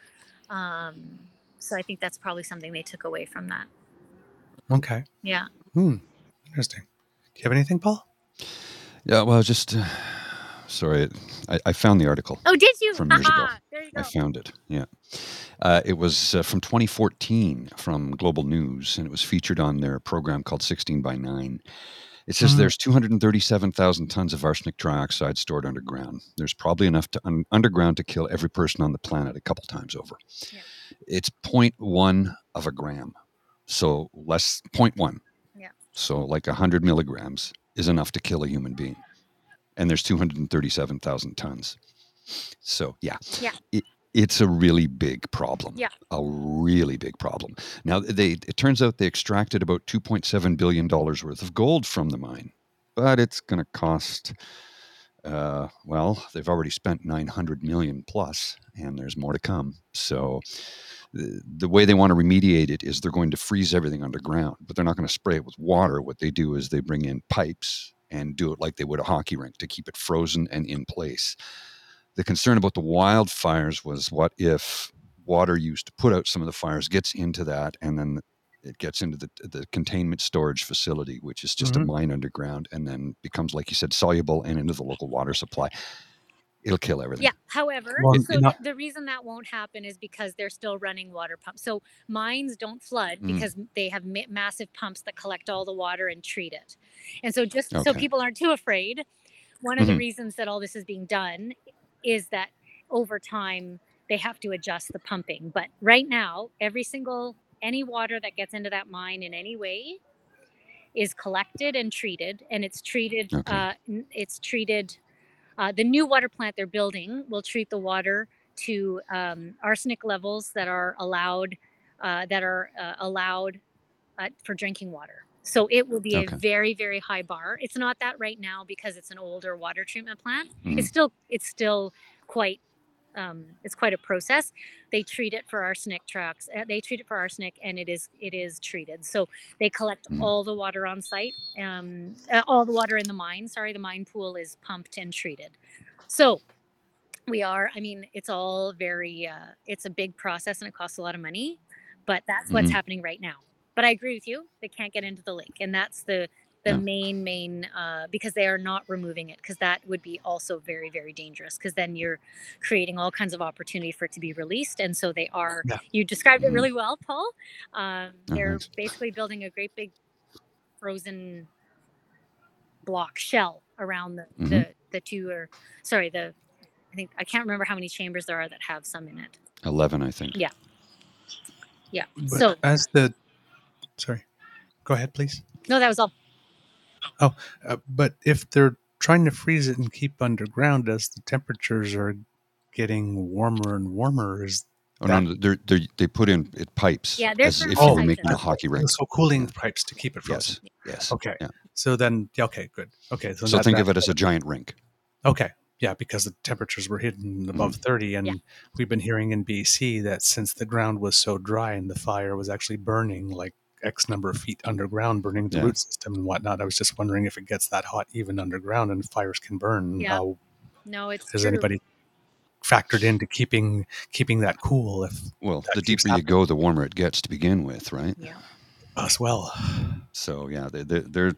So I think that's probably something they took away from that. Okay. Yeah. Interesting. Do you have anything, Paul? Yeah, well, just... Sorry, I found the article. Oh, did you? From years ago. There you go. I found it, yeah. It was from 2014 from Global News, and it was featured on their program called 16 by 9. It says there's 237,000 tons of arsenic trioxide stored underground. There's probably enough to underground to kill every person on the planet a couple times over. Yeah. It's 0.1 of a gram. So less 0.1. Yeah. So like 100 milligrams is enough to kill a human being. And there's 237,000 tons. So yeah. It's a really big problem. Yeah. A really big problem. Now, it turns out they extracted about $2.7 billion worth of gold from the mine. But it's going to cost, they've already spent $900 million plus, and there's more to come. So the way they want to remediate it is they're going to freeze everything underground, but they're not going to spray it with water. What they do is they bring in pipes and do it like they would a hockey rink to keep it frozen and in place. The concern about the wildfires was, what if water used to put out some of the fires gets into that, and then it gets into the containment storage facility, which is just a mine underground, and then becomes, like you said, soluble and into the local water supply. It'll kill everything. Yeah. However, the reason that won't happen is because they're still running water pumps. So mines don't flood because they have massive pumps that collect all the water and treat it. And so just so people aren't too afraid, one of the reasons that all this is being done is that over time they have to adjust the pumping. But right now, any water that gets into that mine in any way is collected and treated, and it's treated. Okay. The new water plant they're building will treat the water to arsenic levels that are allowed for drinking water. So it will be a very, very high bar. It's not that right now because it's an older water treatment plant. Mm. It's still quite it's quite a process. They treat it for arsenic and it is treated. So they collect all the water on site, all the water in the mine. Sorry, the mine pool is pumped and treated. So it's all very it's a big process and it costs a lot of money, but that's what's happening right now. But I agree with you. They can't get into the lake. And that's the main, because they are not removing it, because that would be also very, very dangerous, because then you're creating all kinds of opportunity for it to be released. And so they are, you described it really well, Paul. They're basically building a great big frozen block shell around I can't remember how many chambers there are that have some in it. 11, I think. Yeah. Yeah. But so sorry. Go ahead, please. No, that was all. Oh, but if they're trying to freeze it and keep underground as the temperatures are getting warmer and warmer, they put in pipes. Yeah, there's making a hockey rink. So cooling pipes to keep it frozen. Yes. Okay. Yeah. So then, okay, good. Okay. So think of it as a giant rink. Okay. Yeah, because the temperatures were hidden above 30, and we've been hearing in BC that since the ground was so dry and the fire was actually burning like X number of feet underground, burning the root system and whatnot. I was just wondering if it gets that hot even underground and fires can burn. Yeah. Has anybody factored into keeping that cool? The deeper you go, the warmer it gets to begin with, right? Yeah. As well. So yeah, they're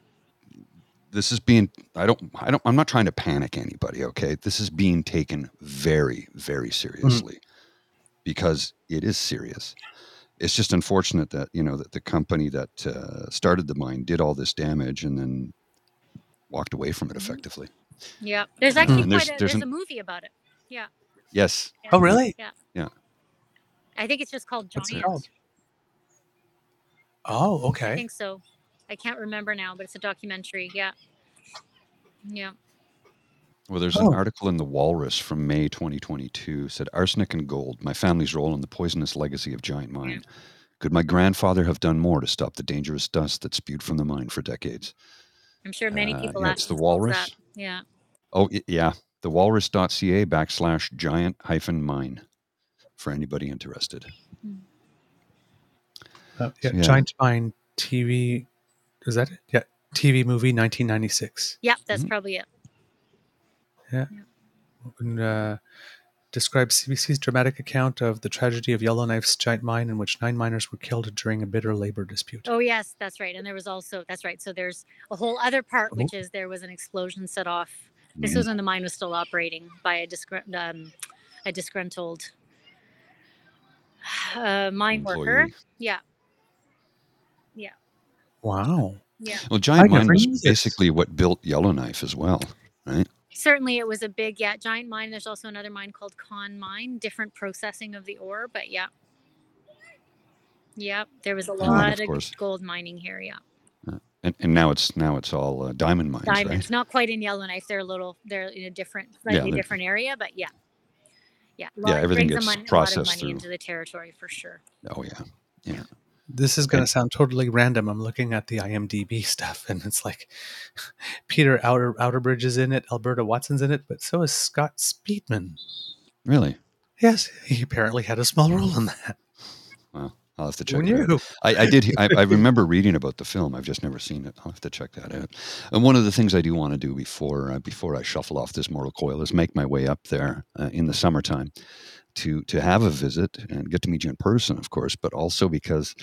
this is being. I'm not trying to panic anybody. Okay, this is being taken very, very seriously because it is serious. It's just unfortunate that, that the company that started the mine did all this damage and then walked away from it effectively. Yeah. There's actually there's a movie about it. Yeah. Yes. Yeah. Oh, really? Yeah. Yeah. I think it's just called Giant. Oh, okay. I think so. I can't remember now, but it's a documentary. Yeah. Yeah. Well, there's an article in The Walrus from May 2022 said, "Arsenic and Gold, my family's role in the poisonous legacy of Giant Mine. Could my grandfather have done more to stop the dangerous dust that spewed from the mine for decades?" I'm sure many people asked. It's The Walrus. That. Yeah. Oh, yeah. thewalrus.ca/giant-mine for anybody interested. Yeah. Giant Mine TV. Is that it? Yeah. TV movie 1996. Yeah, that's probably it. Yeah. And, describes CBC's dramatic account of the tragedy of Yellowknife's Giant Mine, in which 9 miners were killed during a bitter labor dispute. Oh, yes, that's right. And there was also, that's right. So there's a whole other part, which is there was an explosion set off. This was when the mine was still operating by a disgruntled mine employee worker. Yeah. Yeah. Wow. Yeah. Well, Giant Mine was basically what built Yellowknife as well, right? Certainly, it was a big, Giant Mine. There's also another mine called Con Mine, different processing of the ore, but yeah. Yep, there was a lot of gold mining here, yeah. And now it's all diamond mines, diamonds, right? Not quite in Yellowknife. They're in a different, slightly different area, but yeah. Yeah, everything gets processed through into the territory for sure. Oh, yeah. Yeah. This is going to sound totally random. I'm looking at the IMDb stuff, and it's like Peter Outerbridge is in it, Alberta Watson's in it, but so is Scott Speedman. Really? Yes, he apparently had a small role in that. Wow. I'll have to check it out. I remember reading about the film. I've just never seen it. I'll have to check that out. And one of the things I do want to do before I shuffle off this mortal coil is make my way up there in the summertime to have a visit and get to meet you in person, of course, but also because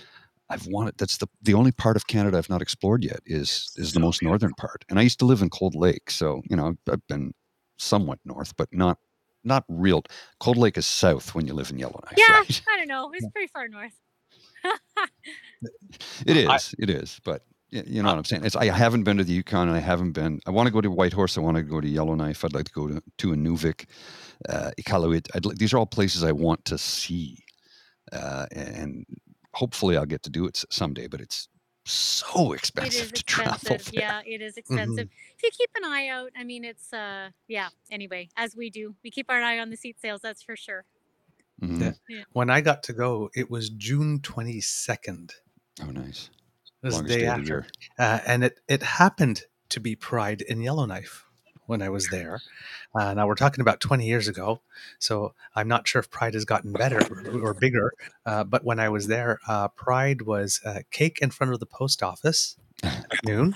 I've wanted. That's the only part of Canada I've not explored yet is the most northern part. And I used to live in Cold Lake, so I've been somewhat north, but not real. Cold Lake is south when you live in Yellowknife. Yeah, right? I don't know. It's pretty far north. It is. But you know what I'm saying? I haven't been to the Yukon, and I want to go to Whitehorse. I want to go to Yellowknife. I'd like to go to Inuvik, Iqaluit. These are all places I want to see. And hopefully I'll get to do it someday, but it's so expensive to travel. Yeah, it is expensive. Mm-hmm. If you keep an eye out, it's, anyway, as we do, we keep our eye on the seat sales, that's for sure. Mm-hmm. Yeah. When I got to go, it was June 22nd. Oh, nice. It was the day after. And it happened to be Pride in Yellowknife when I was there. Now we're talking about 20 years ago, so I'm not sure if Pride has gotten better or bigger. But when I was there, Pride was cake in front of the post office at noon,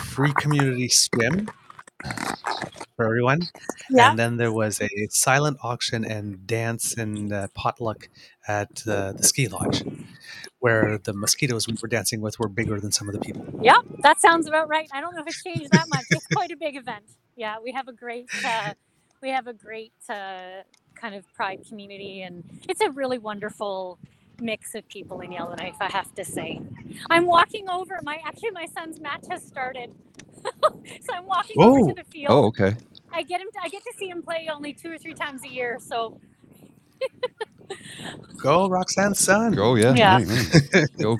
free community swim for everyone, and then there was a silent auction and dance and potluck at the ski lodge, where the mosquitoes we were dancing with were bigger than some of the people. Yep, that sounds about right. I don't know if it's changed that much. It's quite a big event. Yeah, we have a great kind of Pride community, and it's a really wonderful mix of people in Yellowknife, I have to say. I'm walking over. My son's match has started. So I'm walking over to the field. Oh, okay. I get to see him play only 2 or 3 times a year. So, go Roxanne's son. Go, yeah. Go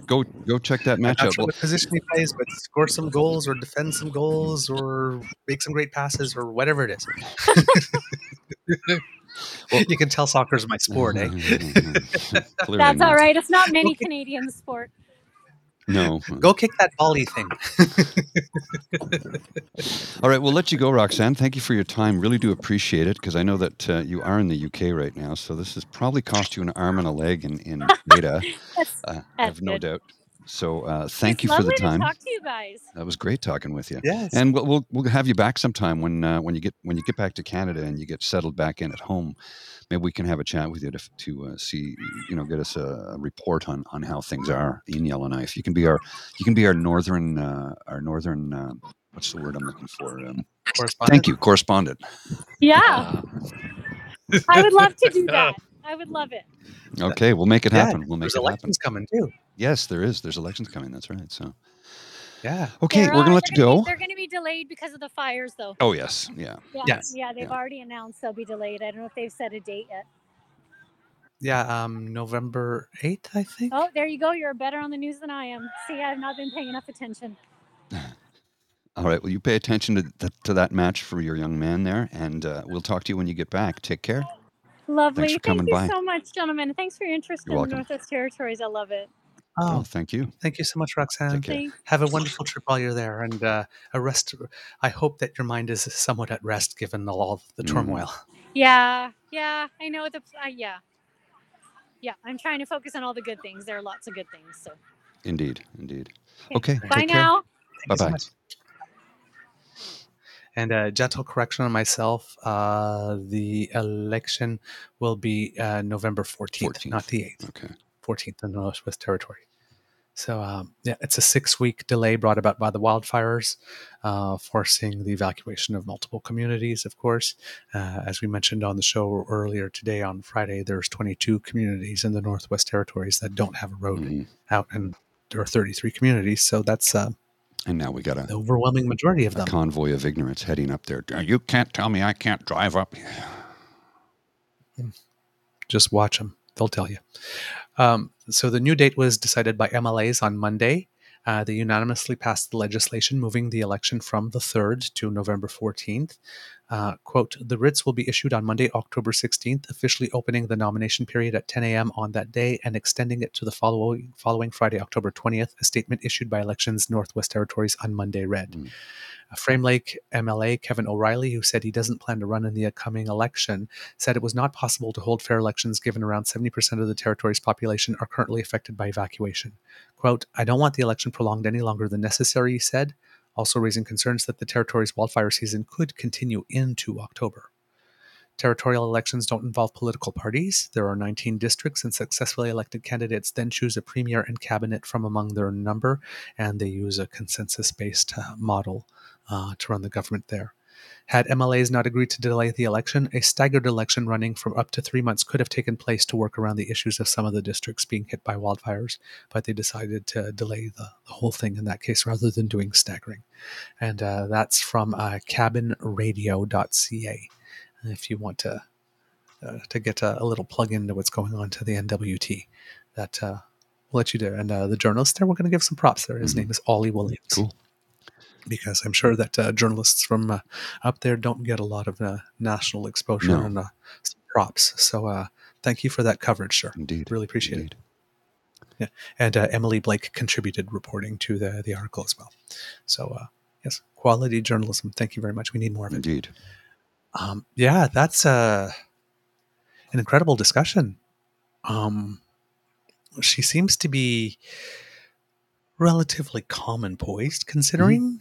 check that matchup. I'm not sure what position he plays, but score some goals or defend some goals or make some great passes or whatever it is. Well, you can tell soccer's my sport, eh? That's all right. It's not many Canadians' sport. No. Go kick that volley thing. All right, we'll let you go, Roxanne. Thank you for your time. Really do appreciate it, because I know that you are in the UK right now, so this has probably cost you an arm and a leg in data. I have no doubt. So thank you for the time. Lovely to talk to you guys. That was great talking with you. Yes. And we'll have you back sometime when you get back to Canada and you get settled back in at home. Maybe we can have a chat with you to see, get us a report on how things are in Yellowknife. You can be our northern what's the word I'm looking for? Correspondent. Thank you, correspondent. Yeah. I would love to do that. I would love it. Okay, we'll make it happen. We'll make it happen. There's elections coming too. Yes, there is. There's elections coming. That's right. So, yeah. Okay, we're going to let you go. They're going to be delayed because of the fires, though. Oh, yes. Yeah. Yes. Yeah, they've already announced they'll be delayed. I don't know if they've set a date yet. Yeah, November 8th, I think. Oh, there you go. You're better on the news than I am. See, I've not been paying enough attention. All right. Well, you pay attention to that match for your young man there, and we'll talk to you when you get back. Take care. Lovely. Thank you so much, gentlemen. Thanks for your interest in the Northwest Territories. I love it. Oh, thank you. Thank you so much, Roxanne. Have a wonderful trip while you're there. And I hope that your mind is somewhat at rest given all the turmoil. Yeah. Yeah. I know. Yeah. I'm trying to focus on all the good things. There are lots of good things. So. Indeed. Okay. Bye now. Bye-bye. And a gentle correction on myself, the election will be November 14th, not the 8th. Okay. 14th in the Northwest Territory. So, it's a 6-week delay brought about by the wildfires, forcing the evacuation of multiple communities, of course. As we mentioned on the show earlier today, on Friday, there's 22 communities in the Northwest Territories that don't have a road out and there are 33 communities, so that's and now we got an overwhelming majority of them. A convoy of ignorance heading up there. You can't tell me I can't drive up here. Just watch them. They'll tell you. So the new date was decided by MLAs on Monday. They unanimously passed the legislation moving the election from the 3rd to November 14th. Quote, the writs will be issued on Monday, October 16th, officially opening the nomination period at 10 a.m. on that day and extending it to the following Friday, October 20th, a statement issued by Elections Northwest Territories on Monday read. Frame Lake MLA Kevin O'Reilly, who said he doesn't plan to run in the upcoming election, said it was not possible to hold fair elections given around 70% of the territory's population are currently affected by evacuation. Quote, I don't want the election prolonged any longer than necessary, he said, also raising concerns that the territory's wildfire season could continue into October. Territorial elections don't involve political parties. There are 19 districts, and successfully elected candidates then choose a premier and cabinet from among their number, and they use a consensus-based model to run the government there. Had MLAs not agreed to delay the election, a staggered election running from up to 3 months could have taken place to work around the issues of some of the districts being hit by wildfires, but they decided to delay the whole thing in that case rather than doing staggering. And that's from cabinradio.ca. If you want to get a little plug into what's going on to the NWT, that will let you do. And the journalist there, we're going to give some props there. His name is Ollie Williams. Cool. Because I'm sure that journalists from up there don't get a lot of national exposure and some props. So thank you for that coverage, sir. Indeed. Really appreciate it. Yeah. And Emily Blake contributed reporting to the article as well. So, yes, quality journalism. Thank you very much. We need more of it. Indeed. Yeah, that's an incredible discussion. She seems to be relatively calm and poised considering.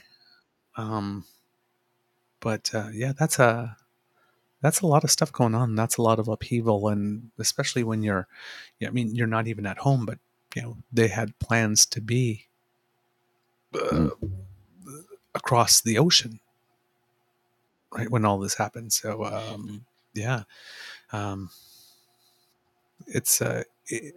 But yeah, that's a lot of stuff going on. That's a lot of upheaval. And especially when you're not even at home, but you know, they had plans to be across the ocean, right, when all this happened. So, it's,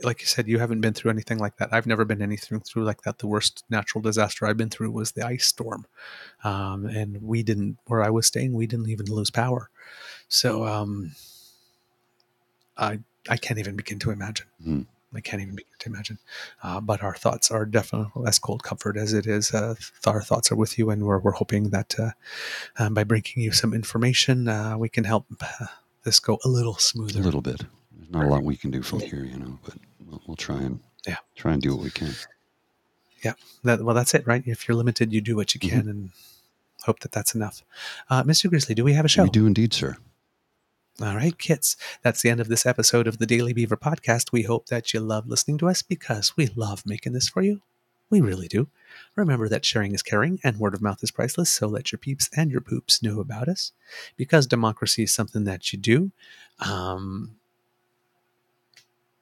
like you said, you haven't been through anything like that. I've never been anything through like that. The worst natural disaster I've been through was the ice storm. And we didn't, where I was staying, we didn't even lose power. So, I can't even begin to imagine. I can't even begin to imagine. But our thoughts are definitely as cold comfort as it is. Our thoughts are with you, and we're hoping that by bringing you some information, we can help this go a little smoother. A little bit. There's not a lot we can do from here, you know, but we'll try and do what we can. Yeah. Well, that's it, right? If you're limited, you do what you can and hope that that's enough. Mr. Grizzly, do we have a show? We do indeed, sir. All right, kids, that's the end of this episode of the Daily Beaver Podcast. We hope that you love listening to us because we love making this for you. We really do. Remember that sharing is caring and word of mouth is priceless, so let your peeps and your poops know about us. Because democracy is something that you do.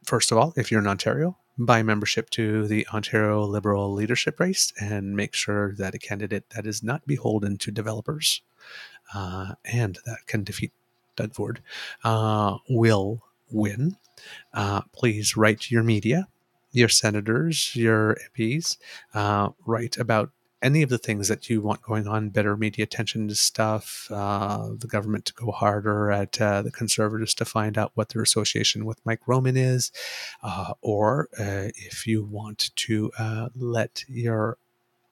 First of all, if you're in Ontario, buy membership to the Ontario Liberal Leadership Race and make sure that a candidate that is not beholden to developers and that can defeat Doug Ford will win. Please write your media, your senators, your MPs. Write about any of the things that you want going on, better media attention to stuff, the government to go harder at the Conservatives to find out what their association with Mike Roman is, or if you want to let your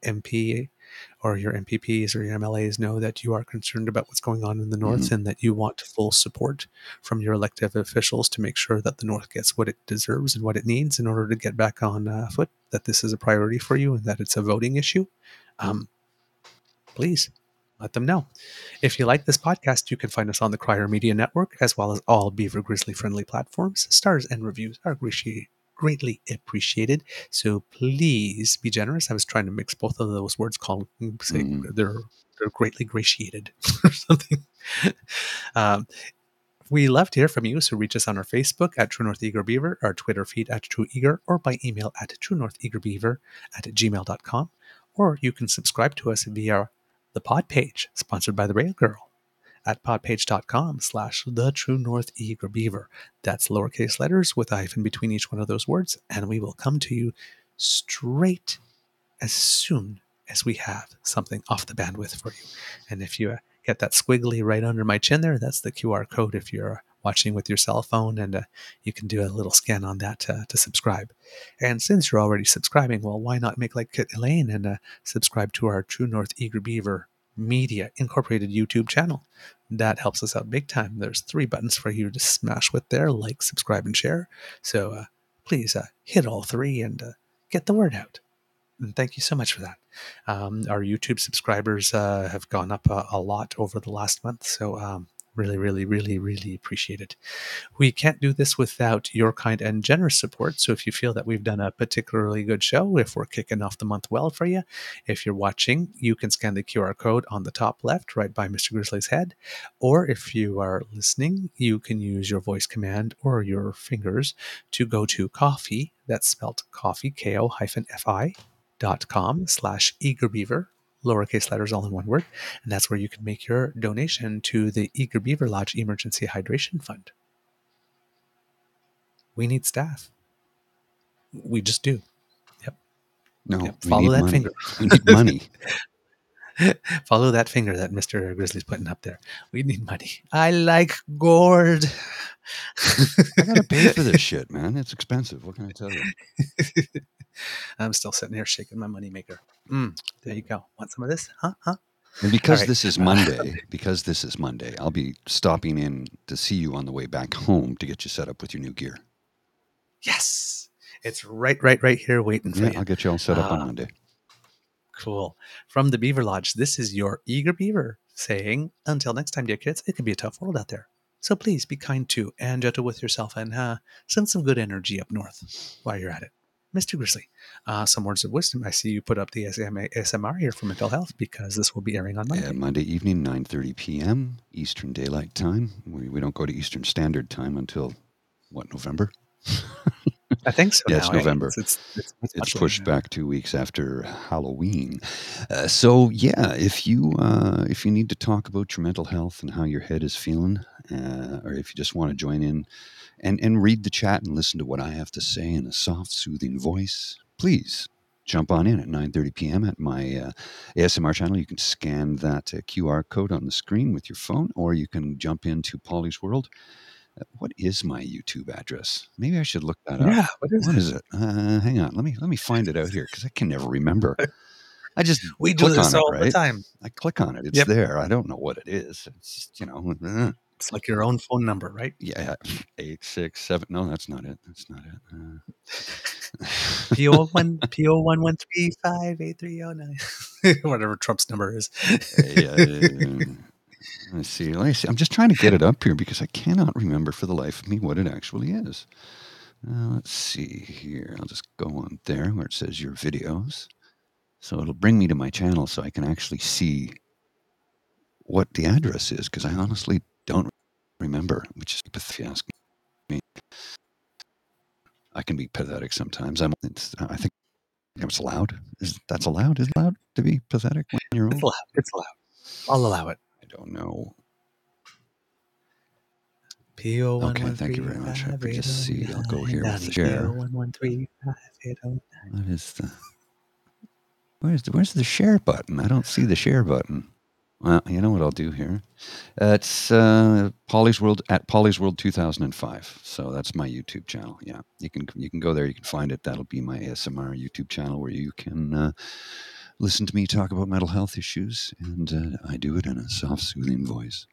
MP or your MPPs or your MLAs know that you are concerned about what's going on in the North and that you want full support from your elected officials to make sure that the North gets what it deserves and what it needs in order to get back on foot, that this is a priority for you and that it's a voting issue. Please let them know. If you like this podcast, you can find us on the Crier Media Network, as well as all Beaver Grizzly friendly platforms. Stars and reviews are greatly appreciated. So please be generous. I was trying to mix both of those words, they're greatly gratiated or something. We love to hear from you, so reach us on our Facebook at True North Eager Beaver, our Twitter feed at True Eager, or by email at truenortheagerbeaver@gmail.com. Or you can subscribe to us via the pod page, sponsored by the Rail Girl, at podpage.com/the True North Eager Beaver. That's lowercase letters with a hyphen between each one of those words, and we will come to you straight as soon as we have something off the bandwidth for you. And if you get that squiggly right under my chin there, that's the QR code if you're watching with your cell phone, and you can do a little scan on that to subscribe. And since you're already subscribing, well, why not make like Elaine and subscribe to our True North Eager Beaver Media Incorporated YouTube channel? That helps us out big time. There's 3 buttons for you to smash with there, like, subscribe, and share. So please hit all 3 and get the word out. And thank you so much for that. Our YouTube subscribers have gone up a lot over the last month, so really appreciate it. We can't do this without your kind and generous support. So if you feel that we've done a particularly good show, if we're kicking off the month well for you, if you're watching, you can scan the QR code on the top left, right by Mr. Grizzly's head. Or if you are listening, you can use your voice command or your fingers to go to Ko-fi, that's spelled Ko-fi, ko-fi.com/eagerbeaver, lowercase letters all in one word, and that's where you can make your donation to the Eager Beaver Lodge Emergency Hydration Fund. We need staff. We just do. Yep. No, yep. Follow that finger. We need money. Follow that finger that Mr. Grizzly's putting up there. We need money. I like gourd. I gotta pay for this shit, man. It's expensive. What can I tell you? I'm still sitting here shaking my money maker. There you go. Want some of this? Huh? And because this is Monday, I'll be stopping in to see you on the way back home to get you set up with your new gear. Yes. It's right here waiting for you. I'll get you all set up on Monday. Cool. From the Beaver Lodge, this is your Eager Beaver saying, until next time, dear kids, it can be a tough world out there. So please be kind to and gentle with yourself, and send some good energy up north while you're at it. Mr. Grizzly, some words of wisdom. I see you put up the ASMR here for mental health, because this will be airing on Monday. Monday evening, 9:30 p.m. Eastern Daylight Time. We don't go to Eastern Standard Time until, what, November? I think so. Yes, November. It's pushed back 2 weeks after Halloween. If you need to talk about your mental health and how your head is feeling, or if you just want to join in and read the chat and listen to what I have to say in a soft, soothing voice, please jump on in at 9:30 p.m. at my ASMR channel. You can scan that QR code on the screen with your phone, or you can jump into Polly's World. What is my YouTube address? Maybe I should look that up. Yeah, what is it? Hang on, let me find it out here, because I can never remember. We do this all the time. I click on it. It's there. I don't know what it is. It's just, It's like your own phone number, right? Yeah, 867. No, that's not it. PO 113583009. Whatever Trump's number is. Let me see. I'm just trying to get it up here, because I cannot remember for the life of me what it actually is. Let's see here. I'll just go on there where it says your videos. So it'll bring me to my channel, so I can actually see what the address is, because I honestly don't remember, which is pathetic, if you ask me. I can be pathetic sometimes. I think it's allowed. Is it allowed to be pathetic when you're old? It's allowed. I'll allow it. I don't know. PO113. Okay, thank you very much. I can just see. I'll go here with the chair. What is the? Where's the share button? I don't see the share button. Well, you know what I'll do here? It's Polly's World, at Polly's World 2005. So that's my YouTube channel. Yeah, you can go there. You can find it. That'll be my ASMR YouTube channel, where you can listen to me talk about mental health issues, and I do it in a soft, soothing voice.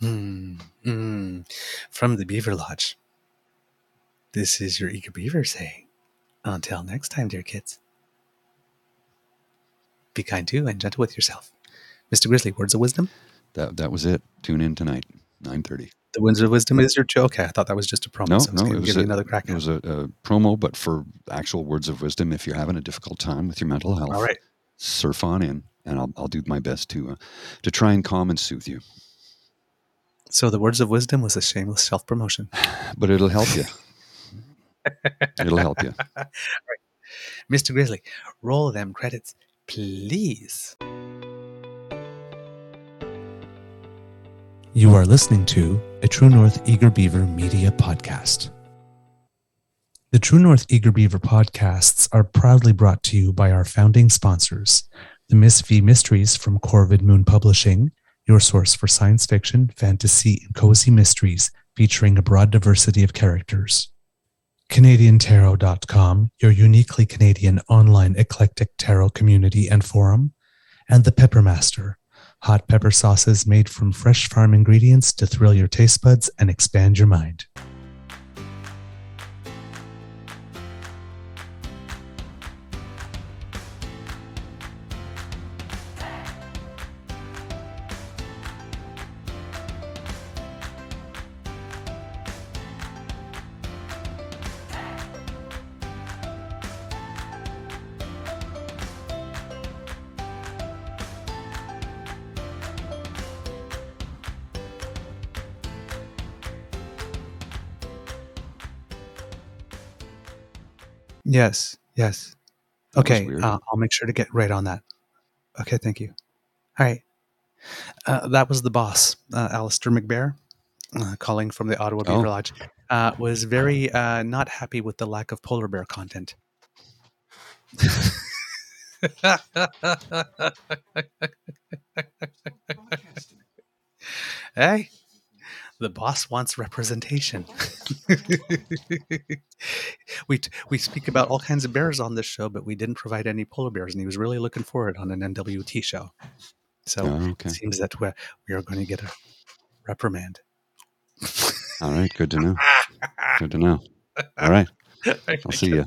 From the Beaver Lodge, this is your Eager Beaver saying, until next time, dear kids. Be kind to and gentle with yourself. Mr. Grizzly, words of wisdom? That was it. Tune in tonight, 9:30. The words of wisdom is your show? Okay, I thought that was just a promo. No, it was another crack. It was a promo, but for actual words of wisdom, if you're having a difficult time with your mental health, all right, surf on in, and I'll do my best to try and calm and soothe you. So the words of wisdom was a shameless self-promotion. But it'll help you. All right. Mr. Grizzly, roll them credits, please. You are listening to a True North Eager Beaver Media Podcast. The True North Eager Beaver podcasts are proudly brought to you by our founding sponsors, the Miss V Mysteries from Corvid Moon Publishing, your source for science fiction, fantasy, and cozy mysteries featuring a broad diversity of characters. CanadianTarot.com, your uniquely Canadian online eclectic tarot community and forum, and the Peppermaster, hot pepper sauces made from fresh farm ingredients to thrill your taste buds and expand your mind. Yes. Okay, I'll make sure to get right on that. Okay, thank you. All right. That was the boss, Alistair McBear, calling from the Ottawa Beaver Lodge, was very not happy with the lack of polar bear content. Hey? The boss wants representation. We speak about all kinds of bears on this show, but we didn't provide any polar bears, and he was really looking for it on an NWT show. So It seems that we are going to get a reprimand. All right, good to know. Good to know. All right, I'll see you.